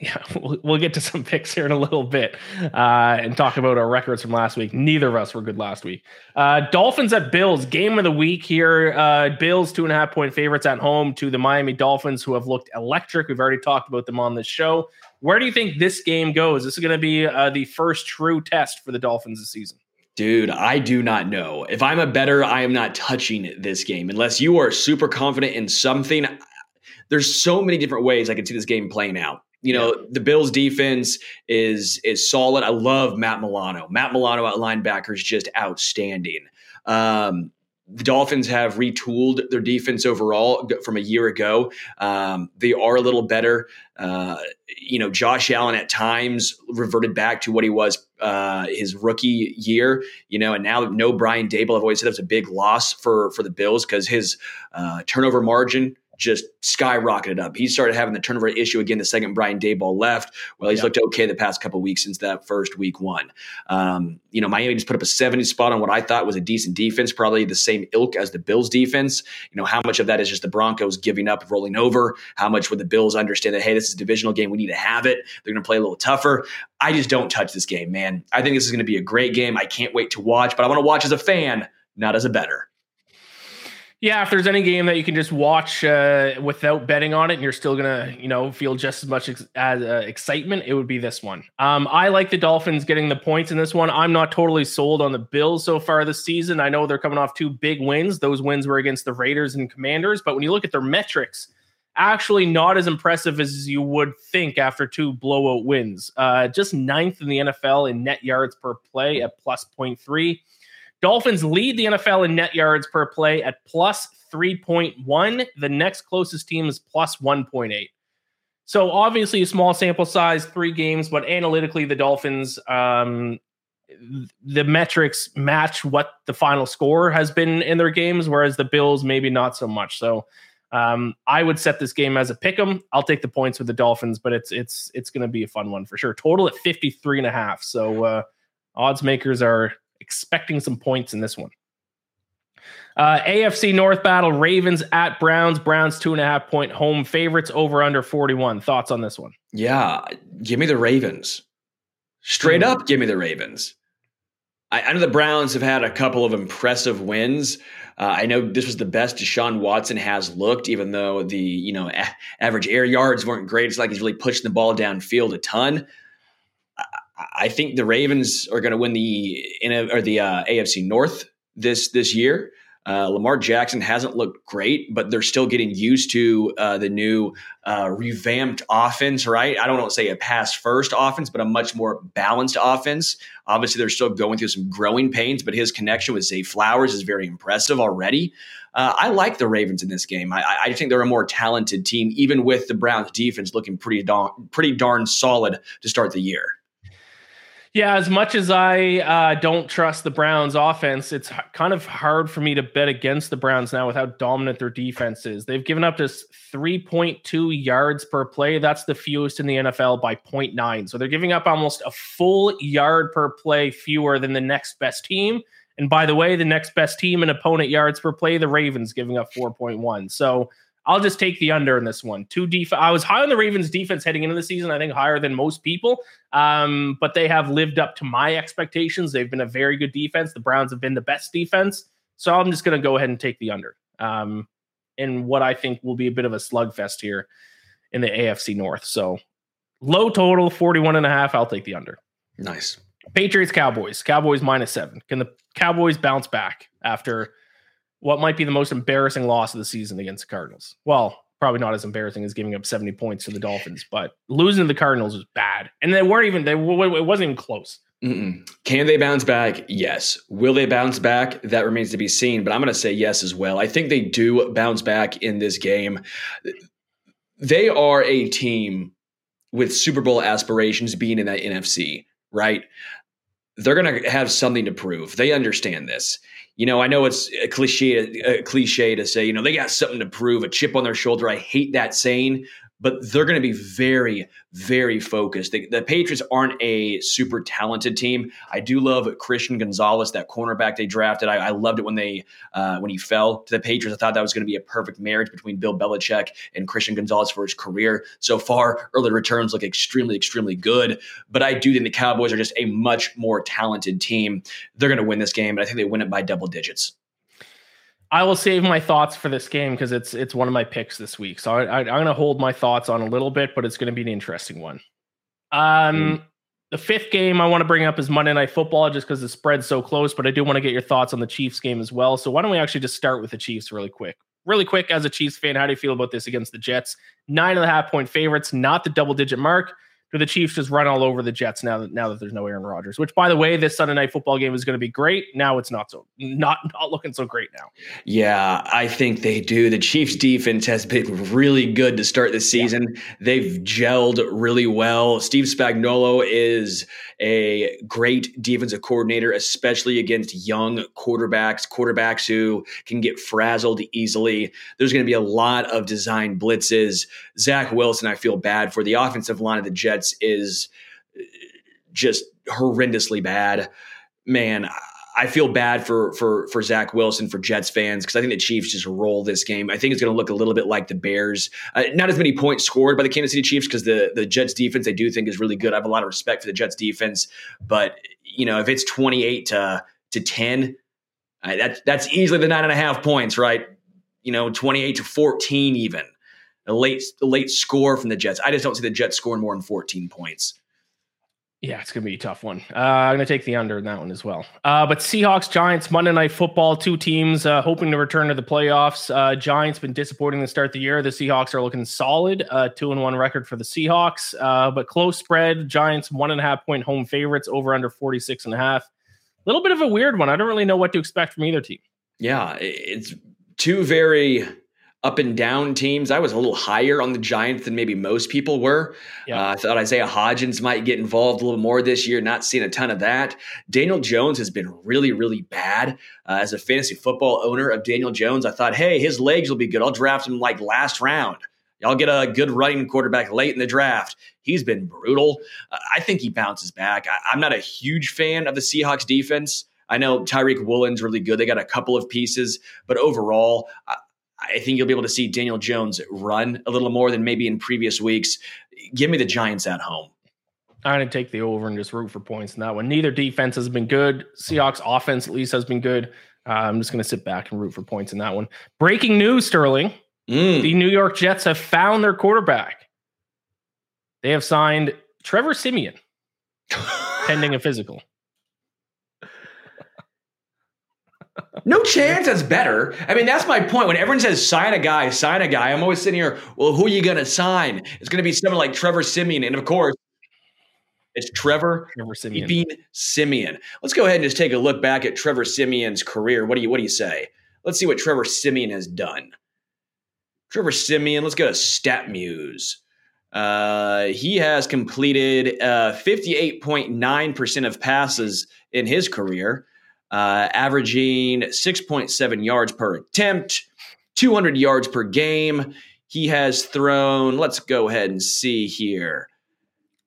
Yeah, we'll, we'll get to some picks here in a little bit uh, and talk about our records from last week. Neither of us were good last week. Uh, Dolphins at Bills, game of the week here. Uh, Bills, two and a half point favorites at home to the Miami Dolphins, who have looked electric. We've already talked about them on this show. Where do you think this game goes? This is going to be uh, the first true test for the Dolphins this season. Dude, I do not know. If I'm a bettor, I am not touching this game unless you are super confident in something. There's so many different ways I can see this game playing out. You know, yeah. The Bills defense is is solid. I love Matt Milano. Matt Milano at linebacker is just outstanding. Um, the Dolphins have retooled their defense overall from a year ago. Um, they are a little better. Uh, you know, Josh Allen at times reverted back to what he was uh, his rookie year, you know, and now no Brian Daboll. I've always said that's a big loss for, for the Bills because his uh, turnover margin just skyrocketed up. He started having the turnover issue again the second Brian Daboll left. Well, he's yeah. looked okay the past couple of weeks since that first week one. Um, you know, Miami just put up a seventy spot on what I thought was a decent defense, probably the same ilk as the Bills defense. You know, how much of that is just the Broncos giving up, rolling over? How much would the Bills understand that, hey, this is a divisional game. We need to have it. They're going to play a little tougher. I just don't touch this game, man. I think this is going to be a great game. I can't wait to watch, but I want to watch as a fan, not as a bettor. Yeah, if there's any game that you can just watch uh, without betting on it and you're still going to, you know, feel just as much ex- as uh, excitement, it would be this one. Um, I like the Dolphins getting the points in this one. I'm not totally sold on the Bills so far this season. I know they're coming off two big wins. Those wins were against the Raiders and Commanders, but when you look at their metrics, actually not as impressive as you would think after two blowout wins. Uh, just ninth in the N F L in net yards per play at plus point three. Dolphins lead the N F L in net yards per play at plus three point one. The next closest team is plus one point eight. So obviously a small sample size, three games, but analytically the Dolphins, um, the metrics match what the final score has been in their games, whereas the Bills maybe not so much. So um, I would set this game as a pick'em. I'll take the points with the Dolphins, but it's it's it's going to be a fun one for sure. Total at fifty-three and a half. So uh, odds makers are expecting some points in this one. Uh, A F C North battle, Ravens at Browns. Browns two and a half point home favorites, over under forty-one. Thoughts on this one? Yeah, give me the Ravens. Straight mm-hmm. up, give me the Ravens. I, I know the Browns have had a couple of impressive wins. Uh, I know this was the best Deshaun Watson has looked, even though the you know a- average air yards weren't great. It's like he's really pushing the ball downfield a ton. I think the Ravens are going to win the or the uh, A F C North this this year. Uh, Lamar Jackson hasn't looked great, but they're still getting used to uh, the new uh, revamped offense, right? I don't want to say a pass-first offense, but a much more balanced offense. Obviously, they're still going through some growing pains, but his connection with Zay Flowers is very impressive already. Uh, I like the Ravens in this game. I, I think they're a more talented team, even with the Browns' defense looking pretty darn, pretty darn solid to start the year. Yeah, as much as I uh, don't trust the Browns offense, it's h- kind of hard for me to bet against the Browns now with how dominant their defense is. They've given up just three point two yards per play. That's the fewest in the N F L by point nine. So they're giving up almost a full yard per play fewer than the next best team. And by the way, the next best team in opponent yards per play, the Ravens giving up four point one. So I'll just take the under in this one. Two def- I was high on the Ravens defense heading into the season, I think higher than most people, um, but they have lived up to my expectations. They've been a very good defense. The Browns have been the best defense, so I'm just going to go ahead and take the under um, in what I think will be a bit of a slugfest here in the A F C North. So low total, forty-one and a half. I'll take the under. Nice. Patriots, Cowboys. Cowboys minus seven. Can the Cowboys bounce back after what might be the most embarrassing loss of the season against the Cardinals? Well, probably not as embarrassing as giving up seventy points to the Dolphins, but losing to the Cardinals was bad. And they weren't even, they, it wasn't even close. Mm-mm. Can they bounce back? Yes. Will they bounce back? That remains to be seen, but I'm going to say yes as well. I think they do bounce back in this game. They are a team with Super Bowl aspirations being in that N F C, right? They're going to have something to prove. They understand this. You know, I know it's a cliche, a cliche to say, you know, they got something to prove, a chip on their shoulder. I hate that saying, but they're going to be very, very focused. The, the Patriots aren't a super talented team. I do love Christian Gonzalez, that cornerback they drafted. I, I loved it when they uh, when he fell to the Patriots. I thought that was going to be a perfect marriage between Bill Belichick and Christian Gonzalez for his career. So far, early returns look extremely, extremely good. But I do think the Cowboys are just a much more talented team. They're going to win this game, and I think they win it by double digits. I will save my thoughts for this game because it's it's one of my picks this week. So I, I, I'm going to hold my thoughts on a little bit, but it's going to be an interesting one. Um, mm. The fifth game I want to bring up is Monday Night Football just because the spread's so close, but I do want to get your thoughts on the Chiefs game as well. So why don't we actually just start with the Chiefs really quick? Really quick, as a Chiefs fan, how do you feel about this against the Jets? Nine and a half point favorites, not the double-digit mark. Do the Chiefs just run all over the Jets now that now that there's no Aaron Rodgers? Which, by the way, this Sunday Night Football game is going to be great. Now it's not so not not looking so great now. Yeah, I think they do. The Chiefs defense has been really good to start the season. Yeah. They've gelled really well. Steve Spagnuolo is a great defensive coordinator, especially against young quarterbacks, quarterbacks who can get frazzled easily. There's going to be a lot of design blitzes. Zach Wilson, I feel bad for. The offensive line of the Jets is just horrendously bad. Man, I feel bad for for for Zach Wilson, for Jets fans, because I think the Chiefs just roll this game. I think it's going to look a little bit like the Bears. Uh, not as many points scored by the Kansas City Chiefs because the, the Jets defense I do think is really good. I have a lot of respect for the Jets defense. But, you know, if it's twenty-eight to ten, uh, that, that's easily the nine and a half points, right? You know, twenty-eight to fourteen even. A late, a late score from the Jets. I just don't see the Jets scoring more than fourteen points. Yeah, it's going to be a tough one. Uh, I'm going to take the under in that one as well. Uh, but Seahawks, Giants, Monday Night Football, two teams uh, hoping to return to the playoffs. Uh, Giants been disappointing to start the year. The Seahawks are looking solid. Uh, two and one record for the Seahawks. Uh, but close spread, Giants, one and a half point home favorites, over under forty-six and a half. A little bit of a weird one. I don't really know what to expect from either team. Yeah, it's two very up and down teams. I was a little higher on the Giants than maybe most people were. Yeah. Uh, I thought Isaiah Hodgins might get involved a little more this year, not seeing a ton of that. Daniel Jones has been really, really bad. Uh, as a fantasy football owner of Daniel Jones, I thought, hey, his legs will be good. I'll draft him like last round. Y'all get a good running quarterback late in the draft. He's been brutal. Uh, I think he bounces back. I, I'm not a huge fan of the Seahawks defense. I know Tyreek Woolen's really good. They got a couple of pieces, but overall, I, I think you'll be able to see Daniel Jones run a little more than maybe in previous weeks. Give me the Giants at home. I'm going to take the over and just root for points in that one. Neither defense has been good. Seahawks offense at least has been good. Uh, I'm just going to sit back and root for points in that one. Breaking news, Sterling. Mm. The New York Jets have found their quarterback. They have signed Trevor Siemian, pending a physical. No chance that's better. I mean, that's my point. When everyone says sign a guy, sign a guy, I'm always sitting here, well, who are you going to sign? It's going to be someone like Trevor Siemian. And, of course, it's Trevor, Trevor Siemian. Siemian. Let's go ahead and just take a look back at Trevor Siemian's career. What do you what do you say? Let's see what Trevor Siemian has done. Trevor Siemian, let's go to StatMuse. Uh, he has completed uh, fifty-eight point nine percent of passes in his career. Uh, averaging six point seven yards per attempt, two hundred yards per game. He has thrown, let's go ahead and see here.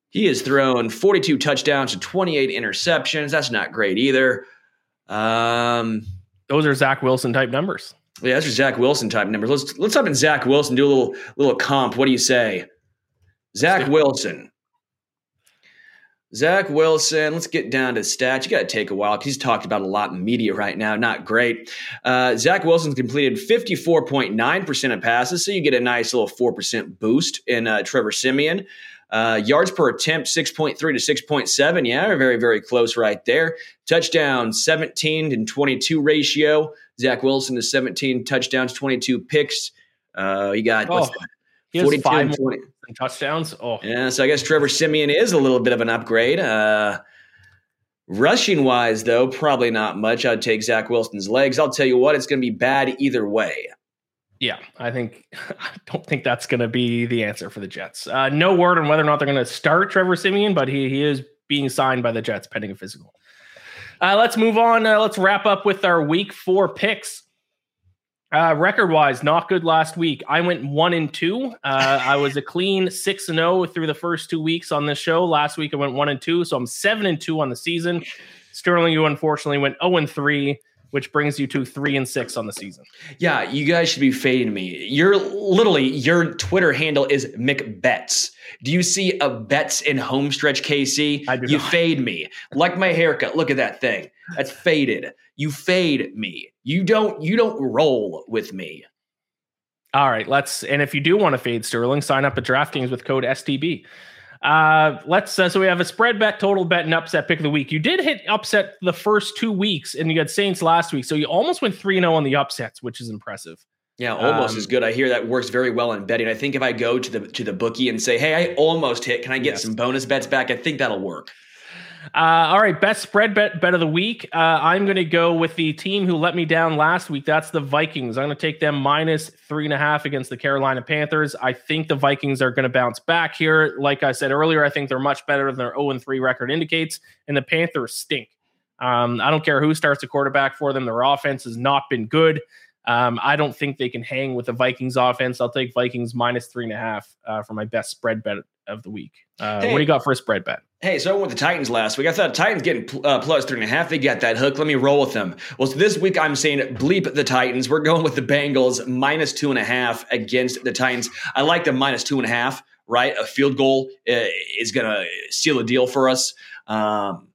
He has thrown forty-two touchdowns to twenty-eight interceptions. That's not great either. Um, Those are Zach Wilson type numbers. Yeah, those are Zach Wilson type numbers. Let's let's up in Zach Wilson, do a little little comp. What do you say? Zach Wilson. Zach Wilson, let's get down to stats. You got to take a while because he's talked about a lot in the media right now. Not great. Uh, Zach Wilson's completed fifty-four point nine percent of passes, so you get a nice little four percent boost in uh, Trevor Siemian. Uh, yards per attempt, six point three to six point seven. Yeah, very, very close right there. Touchdown, seventeen and twenty-two ratio. Zach Wilson is seventeen touchdowns, twenty-two picks. Uh, he got oh, what's that? He has forty-two more touchdowns. Oh, yeah. So I guess Trevor Siemian is a little bit of an upgrade. Uh, rushing wise, though, probably not much. I'd take Zach Wilson's legs. I'll tell you what, it's going to be bad either way. Yeah, I think I don't think that's going to be the answer for the Jets. Uh, no word on whether or not they're going to start Trevor Siemian, but he, he is being signed by the Jets pending a physical. Uh, let's move on. Uh, let's wrap up with our week four picks. Uh, record-wise, not good last week. I went one and two. Uh, I was a clean six and zero through the first two weeks on this show. Last week I went one and two, so I'm seven and two on the season. Sterling, you unfortunately went zero and three, which brings you to three and six on the season. Yeah, you guys should be fading me. You're literally your Twitter handle is McBets. Do you see a bets in homestretch, K C? I do. You not. Fade me like my haircut. Look at that thing. That's faded. You fade me. You don't. You don't roll with me. All right. Let's. And if you do want to fade Sterling, sign up at DraftKings with code S T B. Uh, let's. Uh, so we have a spread bet, total bet, and upset pick of the week. You did hit upset the first two weeks, and you had Saints last week, so you almost went three and zero on the upsets, which is impressive. Yeah, almost um, is good. I hear that works very well in betting. I think if I go to the to the bookie and say, "Hey, I almost hit. Can I get yes. some bonus bets back?" I think that'll work. Uh, all right, best spread bet bet of the week. Uh, I'm going to go with the team who let me down last week. That's the Vikings. I'm going to take them minus three and a half against the Carolina Panthers. I think the Vikings are going to bounce back here. Like I said earlier, I think they're much better than their oh and three record indicates, and the Panthers stink. Um, I don't care who starts a quarterback for them. Their offense has not been good. Um, I don't think they can hang with the Vikings offense. I'll take Vikings minus three and a half uh, for my best spread bet of the week. Uh, hey, what do you got for a spread bet? Hey, so I went with the Titans last week. I thought Titans getting uh, plus three and a half. They got that hook. Let me roll with them. Well, so this week I'm saying bleep the Titans. We're going with the Bengals minus two and a half against the Titans. I like the minus two and a half, right? A field goal uh, is going to seal a deal for us. Um,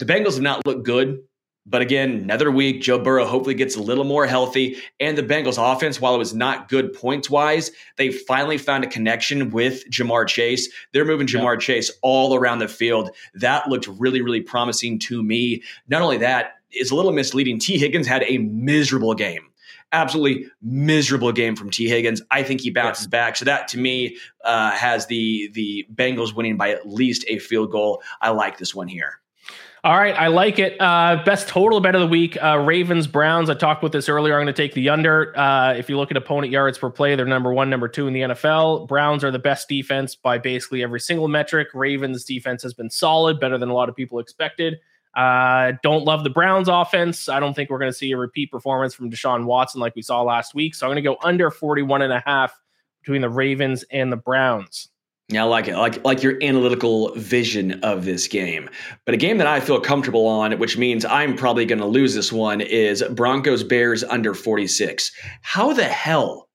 the Bengals have not looked good. But again, another week, Joe Burrow hopefully gets a little more healthy. And the Bengals offense, while it was not good points-wise, they finally found a connection with Jamar Chase. They're moving Jamar yeah. Chase all around the field. That looked really, really promising to me. Not only that, it's a little misleading. T. Higgins had a miserable game. Absolutely miserable game from T. Higgins. I think he bounces yes. back. So that, to me, uh, has the, the Bengals winning by at least a field goal. I like this one here. All right, I like it. Uh, best total bet of the week, uh, Ravens, Browns. I talked about this earlier. I'm going to take the under. Uh, if you look at opponent yards per play, they're number one, number two in the N F L. Browns are the best defense by basically every single metric. Ravens' defense has been solid, better than a lot of people expected. Uh, don't love the Browns' offense. I don't think we're going to see a repeat performance from Deshaun Watson like we saw last week. So I'm going to go under forty-one and a half between the Ravens and the Browns. Yeah, I like it. I like, like your analytical vision of this game. But a game that I feel comfortable on, which means I'm probably going to lose this one, is Broncos-Bears under forty-six. How the hell?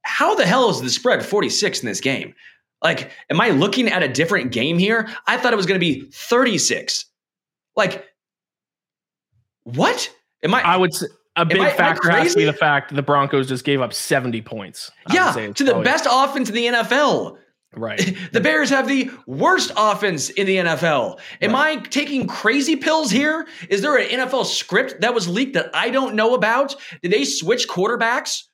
How the hell is the spread forty-six in this game? Like, am I looking at a different game here? I thought it was going to be thirty-six. Like, what? Am I? I would say. A big I, factor has to be the fact that the Broncos just gave up seventy points. I yeah, to the probably. best offense in the N F L. Right. The Bears have the worst offense in the N F L. Am right. I taking crazy pills here? Is there an N F L script that was leaked that I don't know about? Did they switch quarterbacks?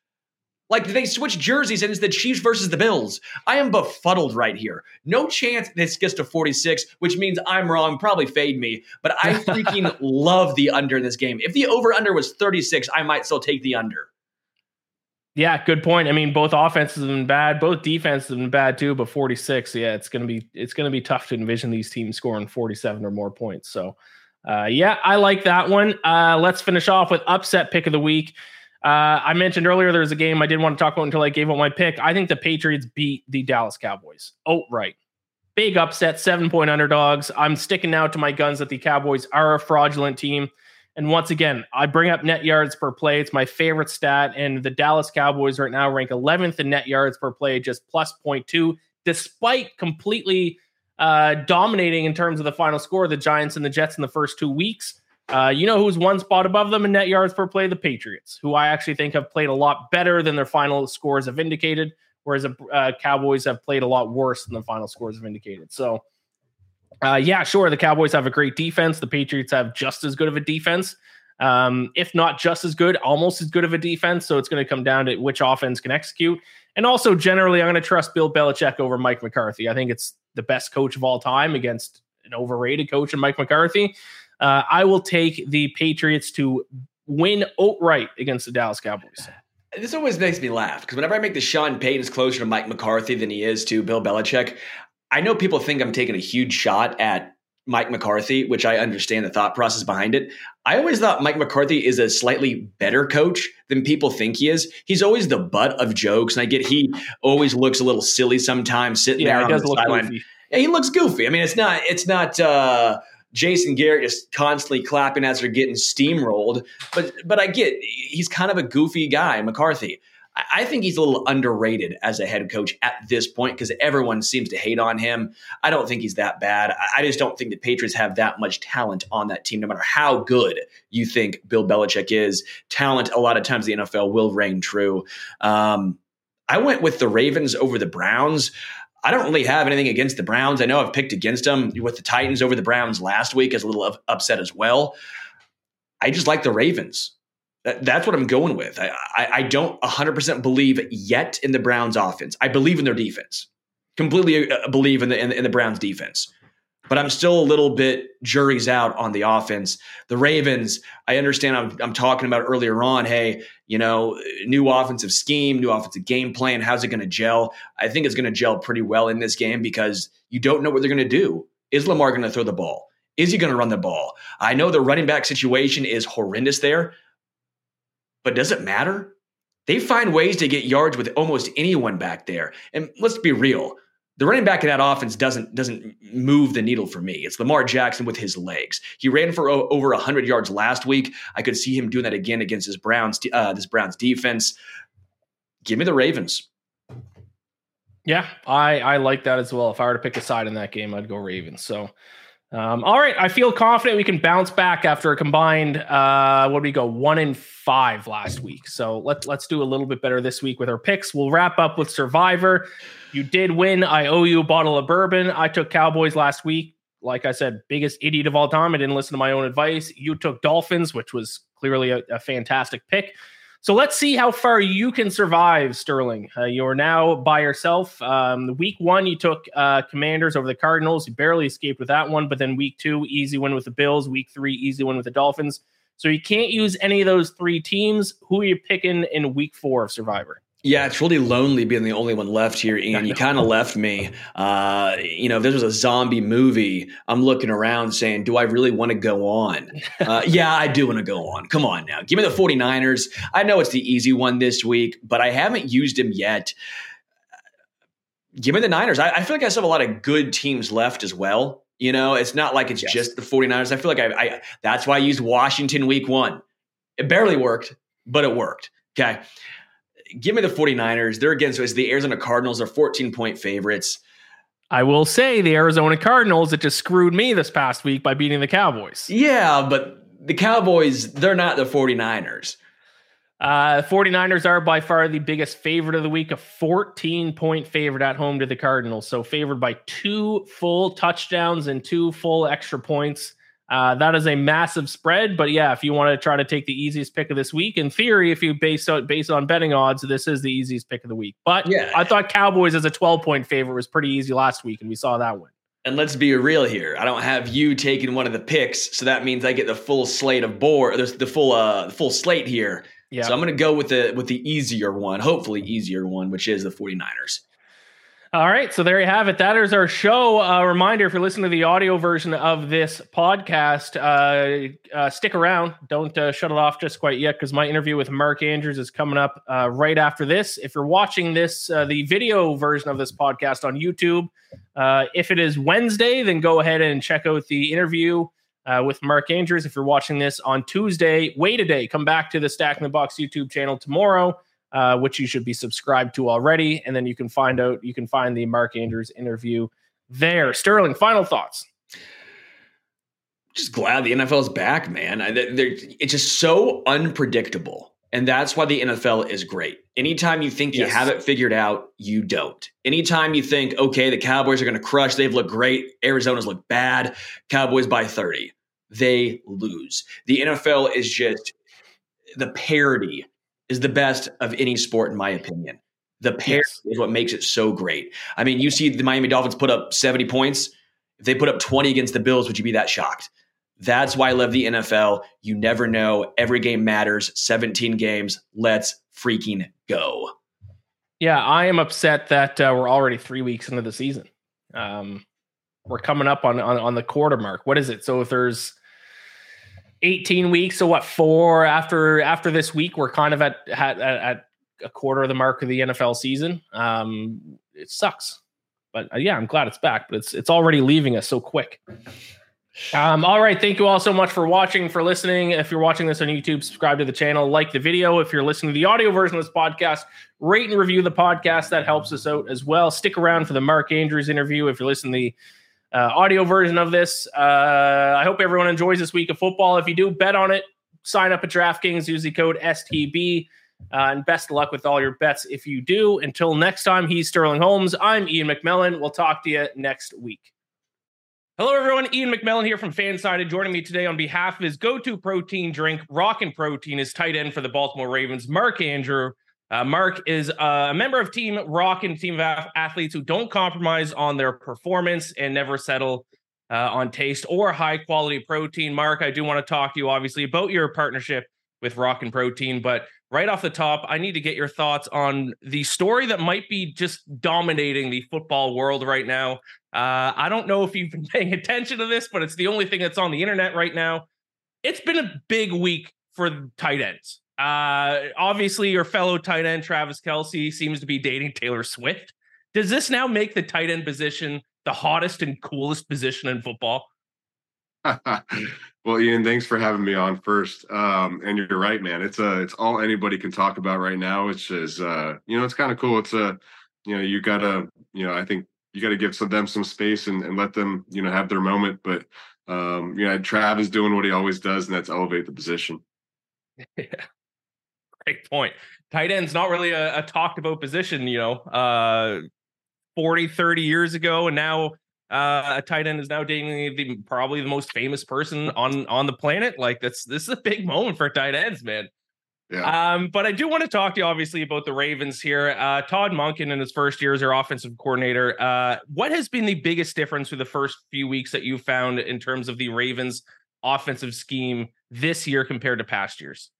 Like, did they switch jerseys and it's the Chiefs versus the Bills? I am befuddled right here. No chance this gets to forty-six, which means I'm wrong. Probably fade me. But I freaking love the under in this game. If the over-under was thirty-six, I might still take the under. Yeah, good point. I mean, both offenses have been bad. Both defenses have been bad, too. But forty-six, yeah, it's going to be it's going to be tough to envision these teams scoring forty-seven or more points. So, uh, yeah, I like that one. Uh, let's finish off with upset pick of the week. Uh, I mentioned earlier there was a game I didn't want to talk about until I gave up my pick. I think the Patriots beat the Dallas Cowboys. Oh, right. Big upset, seven-point underdogs. I'm sticking now to my guns that the Cowboys are a fraudulent team. And once again, I bring up net yards per play. It's my favorite stat. And the Dallas Cowboys right now rank eleventh in net yards per play, just plus zero point two, despite completely uh, dominating in terms of the final score, the Giants and the Jets in the first two weeks. Uh, you know who's one spot above them in net yards per play? The Patriots, who I actually think have played a lot better than their final scores have indicated, whereas the uh, Cowboys have played a lot worse than the final scores have indicated. So, uh, yeah, sure, the Cowboys have a great defense. The Patriots have just as good of a defense, um, if not just as good, almost as good of a defense. So it's going to come down to which offense can execute. And also, generally, I'm going to trust Bill Belichick over Mike McCarthy. I think it's the best coach of all time against an overrated coach in Mike McCarthy. Uh, I will take the Patriots to win outright against the Dallas Cowboys. This always makes me laugh because whenever I make the Sean Payton is closer to Mike McCarthy than he is to Bill Belichick, I know people think I'm taking a huge shot at Mike McCarthy, which I understand the thought process behind it. I always thought Mike McCarthy is a slightly better coach than people think he is. He's always the butt of jokes, and I get he always looks a little silly sometimes sitting yeah, there on does the look sideline. Goofy. Yeah, he looks goofy. I mean, it's not it's not uh, Jason Garrett just constantly clapping as they're getting steamrolled, but but I get he's kind of a goofy guy, McCarthy. I think he's a little underrated as a head coach at this point because everyone seems to hate on him. I don't think he's that bad. I just don't think the Patriots have that much talent on that team, no matter how good you think Bill Belichick is. Talent, a lot of times the N F L will reign true. Um, I went with the Ravens over the Browns. I don't really have anything against the Browns. I know I've picked against them with the Titans over the Browns last week as a little upset as well. I just like the Ravens. That's what I'm going with. I, I, I don't one hundred percent believe yet in the Browns offense. I believe in their defense. Completely believe in the, in the in the Browns defense. But I'm still a little bit jury's out on the offense. The Ravens, I understand I'm, I'm talking about earlier on, hey, you know, new offensive scheme, new offensive game plan. How's it going to gel? I think it's going to gel pretty well in this game because you don't know what they're going to do. Is Lamar going to throw the ball? Is he going to run the ball? I know the running back situation is horrendous there. But does it matter? They find ways to get yards with almost anyone back there. And let's be real. The running back in that offense doesn't, doesn't move the needle for me. It's Lamar Jackson with his legs. He ran for o- over one hundred yards last week. I could see him doing that again against this Browns, uh, this Browns defense. Give me the Ravens. Yeah, I, I like that as well. If I were to pick a side in that game, I'd go Ravens. So, Um, all right. I feel confident we can bounce back after a combined, uh, what did we go? One in five last week. So let's, let's do a little bit better this week with our picks. We'll wrap up with Survivor. You did win. I owe you a bottle of bourbon. I took Cowboys last week. Like I said, biggest idiot of all time. I didn't listen to my own advice. You took Dolphins, which was clearly a, a fantastic pick. So let's see how far you can survive, Sterling. Uh, you're now by yourself. Um, week one, you took uh, Commanders over the Cardinals. You barely escaped with that one. But then week two, easy win with the Bills. Week three, easy win with the Dolphins. So you can't use any of those three teams. Who are you picking in week four of Survivor? Yeah, it's really lonely being the only one left here, Ian. You kind of left me. Uh, you know, if this was a zombie movie, I'm looking around saying, do I really want to go on? Uh, yeah, I do want to go on. Come on now. Give me the 49ers. I know it's the easy one this week, but I haven't used him yet. Give me the Niners. I, I feel like I still have a lot of good teams left as well. You know, it's not like it's yes. just the 49ers. I feel like I, I that's why I used Washington week one. It barely worked, but it worked. Okay. Give me the 49ers. They're against so the Arizona Cardinals. They're fourteen-point favorites. I will say the Arizona Cardinals, it just screwed me this past week by beating the Cowboys. Yeah, but the Cowboys, they're not the 49ers. Uh, 49ers are by far the biggest favorite of the week, a fourteen-point favorite at home to the Cardinals. So favored by two full touchdowns and two full extra points. Uh, that is a massive spread, but yeah, if you want to try to take the easiest pick of this week, in theory, if you base on based on betting odds, this is the easiest pick of the week. But yeah. I thought Cowboys as a twelve-point favorite was pretty easy last week, and we saw that one. And let's be real here. I don't have you taking one of the picks, so that means I get the full slate of board. There's the full uh, full slate here. Yeah. So I'm going to go with the with the easier one, hopefully easier one, which is the 49ers. All right, so there you have it. That is our show. A reminder, if you're listening to the audio version of this podcast, uh, uh, stick around. Don't uh, shut it off just quite yet because my interview with Mark Andrews is coming up uh, right after this. If you're watching this, uh, the video version of this podcast on YouTube, uh, if it is Wednesday, then go ahead and check out the interview uh, with Mark Andrews. If you're watching this on Tuesday, wait a day. Come back to the Stacking the Box YouTube channel tomorrow. Uh, which you should be subscribed to already. And then you can find out, you can find the Mark Andrews interview there. Sterling, final thoughts. Just glad the N F L is back, man. I, it's just so unpredictable. And that's why the N F L is great. Anytime you think yes. you have it figured out, you don't. Anytime you think, okay, the Cowboys are going to crush. They've looked great. Arizona's looked bad. Cowboys by thirty. They lose. The N F L is just the parody is the best of any sport, in my opinion. The pair yes. is what makes it so great. I mean, you see the Miami Dolphins put up seventy points. If they put up twenty against the Bills, would you be that shocked? That's why I love the N F L. You never know. Every game matters. seventeen games. Let's freaking go. Yeah, I am upset that uh, we're already three weeks into the season. Um, we're coming up on, on, on the quarter mark. What is it? So if there's eighteen weeks, so what, four after, after this week, we're kind of at, at, at a quarter of the mark of the N F L season. Um, it sucks, but uh, yeah, I'm glad it's back, but it's, it's already leaving us so quick. Um, all right. Thank you all so much for watching, for listening. If you're watching this on YouTube, subscribe to the channel, like the video. If you're listening to the audio version of this podcast, rate and review the podcast. That helps us out as well. Stick around for the Mark Andrews interview. If you're listening to the uh, audio version of this, uh, I hope everyone enjoys this week of football. If you do, bet on it, sign up at DraftKings, use the code S T B, uh, and best of luck with all your bets. If you do, until next time, he's Sterling Holmes. I'm Ian McMillan. We'll talk to you next week. Hello, everyone. Ian McMillan here from Fansided. Joining me today on behalf of his go-to protein drink, Rockin' Protein, is tight end for the Baltimore Ravens, Mark Andrews. Uh, Mark is a member of Team Rockin', team of athletes who don't compromise on their performance and never settle uh, on taste or high-quality protein. Mark, I do want to talk to you, obviously, about your partnership with Rockin' Protein, but right off the top, I need to get your thoughts on the story that might be just dominating the football world right now. Uh, I don't know if you've been paying attention to this, but it's the only thing that's on the internet right now. It's been a big week for tight ends. Uh, obviously, your fellow tight end, Travis Kelce, seems to be dating Taylor Swift. Does this now make the tight end position the hottest and coolest position in football? Well, Ian, thanks for having me on first. Um, and you're right, man. It's a, it's all anybody can talk about right now, which is, uh, you know, it's kind of cool. It's a, you know, you gotta, you know, I think you got to give some, them some space and, and let them, you know, have their moment. But, um, you know, Trav is doing what he always does, and that's elevate the position. Yeah. Great point. Tight end's not really a, a talked about position, you know, uh, forty, thirty years ago. And now, Uh, a tight end is now dating the, probably the most famous person on, on the planet. Like that's, this is a big moment for tight ends, man. Yeah. Um, but I do want to talk to you obviously about the Ravens here. Uh, Todd Monken in his first year as their offensive coordinator. Uh, what has been the biggest difference through the first few weeks that you found in terms of the Ravens offensive scheme this year compared to past years?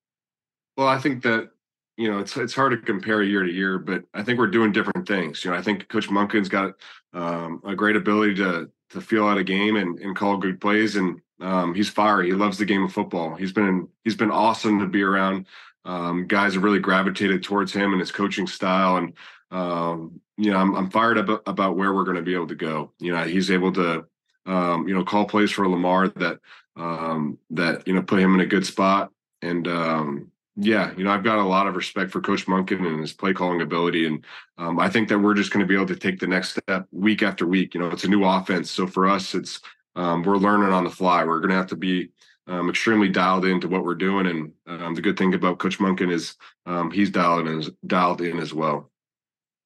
Well, I think that, you know, it's it's hard to compare year to year, but I think we're doing different things. You know, I think Coach Monken's got um, a great ability to to feel out a game and, and call good plays, and um, he's fiery. He loves the game of football. He's been he's been awesome to be around. Um, guys have really gravitated towards him and his coaching style, and um, you know, I'm I'm fired up about where we're going to be able to go. You know, he's able to um, you know call plays for Lamar that um, that you know put him in a good spot, and um, yeah, you know, I've got a lot of respect for Coach Monken and his play calling ability. And um, I think that we're just going to be able to take the next step week after week. You know, it's a new offense. So for us, it's um, we're learning on the fly. We're going to have to be um, extremely dialed into what we're doing. And um, the good thing about Coach Monken is um, he's dialed in, dialed in as well.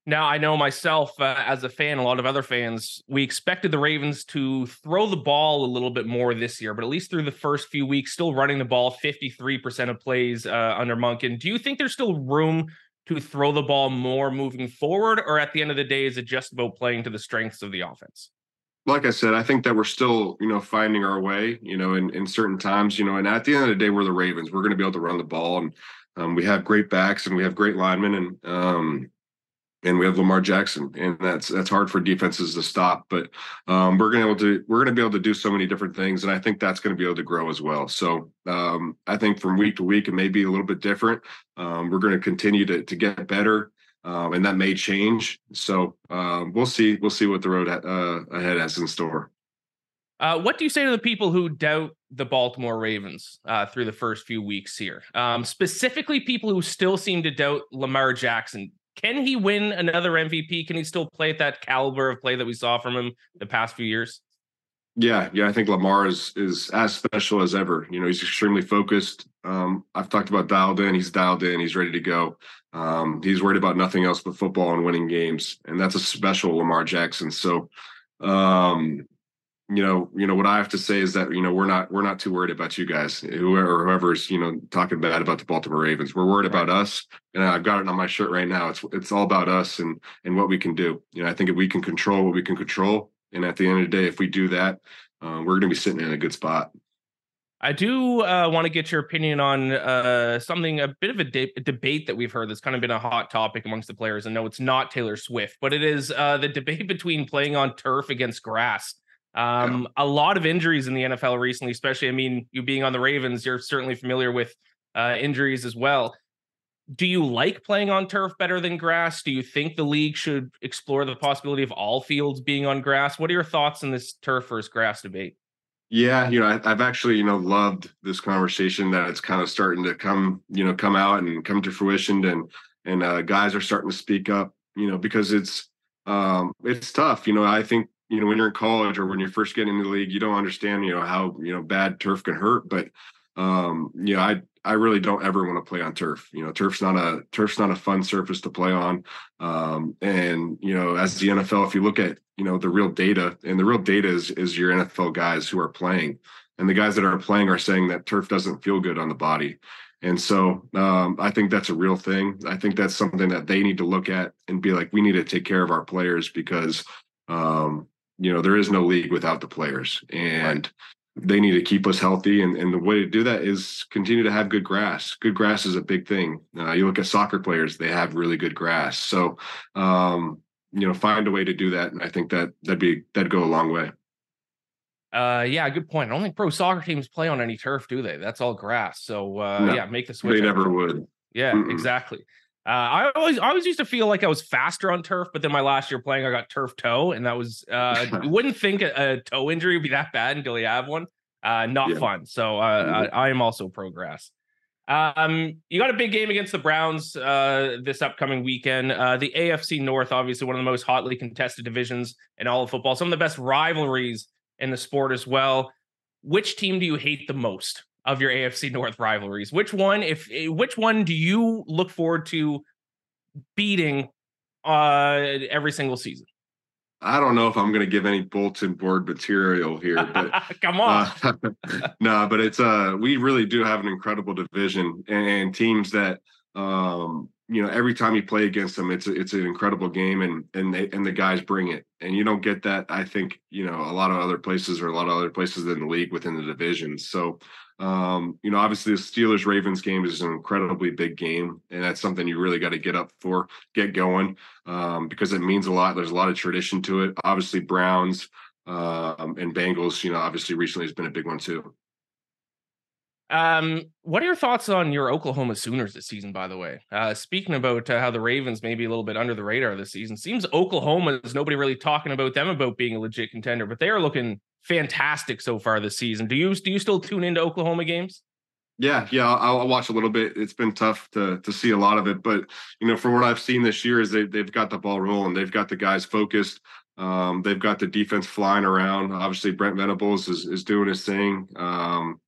Now, I know myself uh, as a fan, a lot of other fans, we expected the Ravens to throw the ball a little bit more this year, but at least through the first few weeks, still running the ball fifty-three percent of plays uh, under Monken. Do you think there's still room to throw the ball more moving forward, or at the end of the day, is it just about playing to the strengths of the offense? Like I said, I think that we're still, you know, finding our way, you know, in, in certain times, you know, and at the end of the day, we're the Ravens. We're going to be able to run the ball, and um, we have great backs and we have great linemen, and, um, and we have Lamar Jackson, and that's that's hard for defenses to stop. But um, we're going to able to we're going to be able to do so many different things, and I think that's going to be able to grow as well. So um, I think from week to week, it may be a little bit different. Um, we're going to continue to to get better, um, and that may change. So um, we'll see we'll see what the road uh, ahead has in store. Uh, what do you say to the people who doubt the Baltimore Ravens uh, through the first few weeks here? Um, specifically, people who still seem to doubt Lamar Jackson. Can he win another M V P? Can he still play at that caliber of play that we saw from him the past few years? Yeah, yeah, I think Lamar is is as special as ever. You know, he's extremely focused. Um, I've talked about dialed in. He's dialed in. He's ready to go. Um, he's worried about nothing else but football and winning games, and that's a special Lamar Jackson. So, um, you know, you know what I have to say is that you know we're not we're not too worried about you guys, whoever whoever's you know talking bad about the Baltimore Ravens. We're worried about us. And I've got it on my shirt right now. It's it's all about us and and what we can do. You know, I think if we can control what we can control, and at the end of the day, if we do that, uh, we're going to be sitting in a good spot. I do uh, want to get your opinion on uh, something, a bit of a, de- a debate that we've heard that's kind of been a hot topic amongst the players. And no, it's not Taylor Swift, but it is uh, the debate between playing on turf against grass. Um, yeah. A lot of injuries in the N F L recently, especially, I mean, you being on the Ravens, you're certainly familiar with uh, injuries as well. Do you like playing on turf better than grass? Do you think the league should explore the possibility of all fields being on grass? What are your thoughts on this turf versus grass debate? Yeah, you know, I, I've actually, you know, loved this conversation that it's kind of starting to come, you know, come out and come to fruition, and and uh, guys are starting to speak up, you know, because it's um, it's tough. You know, I think, you know, when you're in college or when you're first getting into the league, you don't understand, you know, how, you know, bad turf can hurt. But, um, you know, I, I really don't ever want to play on turf. You know, turf's not a turf's not a fun surface to play on. Um, and, you know, as the N F L, if you look at, you know, the real data, and the real data is, is your N F L guys who are playing, and the guys that are playing are saying that turf doesn't feel good on the body. And so um, I think that's a real thing. I think that's something that they need to look at and be like, we need to take care of our players, because, um, you know, there is no league without the players, and they need to keep us healthy. And, and the way to do that is continue to have good grass. Good grass is a big thing. Uh, you look at soccer players, they have really good grass. So, um, you know, find a way to do that. And I think that that'd be, that'd go a long way. Uh, yeah, good point. I don't think pro soccer teams play on any turf, do they? That's all grass. So, uh, no, yeah, make the switch. They never would. Yeah, Mm-mm. exactly. Uh, I always, I always used to feel like I was faster on turf, but then my last year playing, I got turf toe, and that was, uh, you wouldn't think a, a toe injury would be that bad until you have one. Uh, not yeah. fun. So, uh, mm-hmm. I, I am also pro grass. Um, you got a big game against the Browns, uh, this upcoming weekend. Uh, the A F C North, obviously one of the most hotly contested divisions in all of football. Some of the best rivalries in the sport as well. Which team do you hate the most of your A F C North rivalries? Which one, if which one do you look forward to beating uh, every single season? I don't know if I'm going to give any bulletin board material here, but come on. Uh, no, but it's uh, we really do have an incredible division, and, and teams that um, you know, every time you play against them, it's a, it's an incredible game, and and they and the guys bring it. And you don't get that, I think, you know, a lot of other places or a lot of other places in the league within the division. So, um, you know, obviously the Steelers-Ravens game is an incredibly big game, and that's something you really got to get up for, get going, um, because it means a lot. There's a lot of tradition to it. Obviously Browns um, and Bengals, you know, obviously recently has been a big one too. Um, what are your thoughts on your Oklahoma Sooners this season, by the way? Uh, speaking about uh, how the Ravens may be a little bit under the radar this season, seems Oklahoma is nobody really talking about them about being a legit contender, but they are looking fantastic so far this season. Do you, do you still tune into Oklahoma games? Yeah, yeah, I'll, I'll watch a little bit. It's been tough to to see a lot of it, but, you know, from what I've seen this year is they, they've got the ball rolling. They've got the guys focused. Um, they've got the defense flying around. Obviously Brent Venables is, is doing his thing. Um,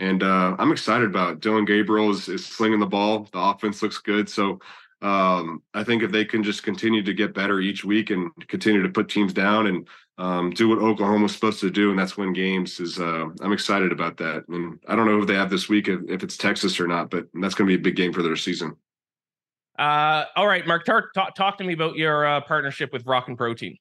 And uh, I'm excited about it. Dylan Gabriel is, is slinging the ball. The offense looks good. So um, I think if they can just continue to get better each week and continue to put teams down and um, do what Oklahoma's supposed to do, and that's win games, is uh, I'm excited about that. And I don't know if they have this week, if, if it's Texas or not, but that's going to be a big game for their season. Uh, all right, Mark, talk, talk, talk to me about your uh, partnership with Rockin' Protein.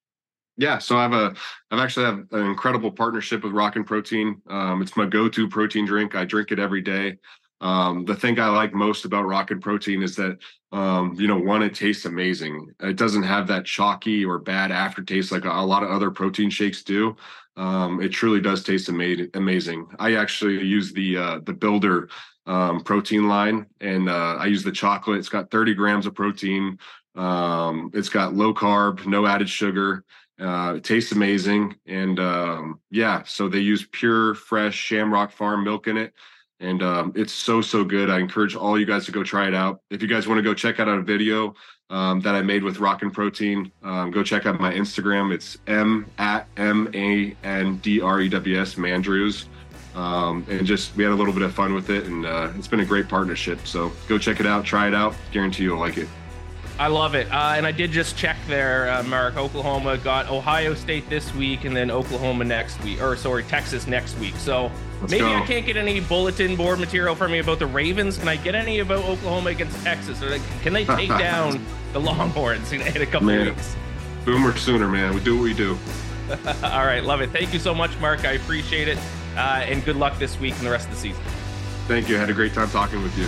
Yeah, so I've a I've actually have an incredible partnership with Rockin' Protein. Um, it's my go-to protein drink. I drink it every day. Um, the thing I like most about Rockin' Protein is that um, you know, one, it tastes amazing. It doesn't have that chalky or bad aftertaste like a, a lot of other protein shakes do. Um, it truly does taste ama- amazing. I actually use the uh, the Builder um, protein line, and uh, I use the chocolate. It's got thirty grams of protein. Um, it's got low carb, no added sugar. Uh, it tastes amazing. And, um, yeah, so they use pure, fresh Shamrock Farm milk in it. And, um, it's so, so good. I encourage all you guys to go try it out. If you guys want to go check out a video, um, that I made with Rockin' Protein, um, go check out my Instagram. It's M at M A N D R E W S Mandrews. Um, and just, we had a little bit of fun with it, and, uh, it's been a great partnership. So go check it out, try it out. Guarantee you'll like it. I love it. Uh, and I did just check there, uh, Mark. Oklahoma got Ohio State this week, and then Oklahoma next week, or sorry, Texas next week. So Let's maybe go. I can't get any bulletin board material from you about the Ravens. Can I get any about Oklahoma against Texas? Or can they take down the Longhorns in a couple man. of weeks? Boomer Sooner, man. We do what we do. All right. Love it. Thank you so much, Mark. I appreciate it. Uh, and good luck this week and the rest of the season. Thank you. I had a great time talking with you.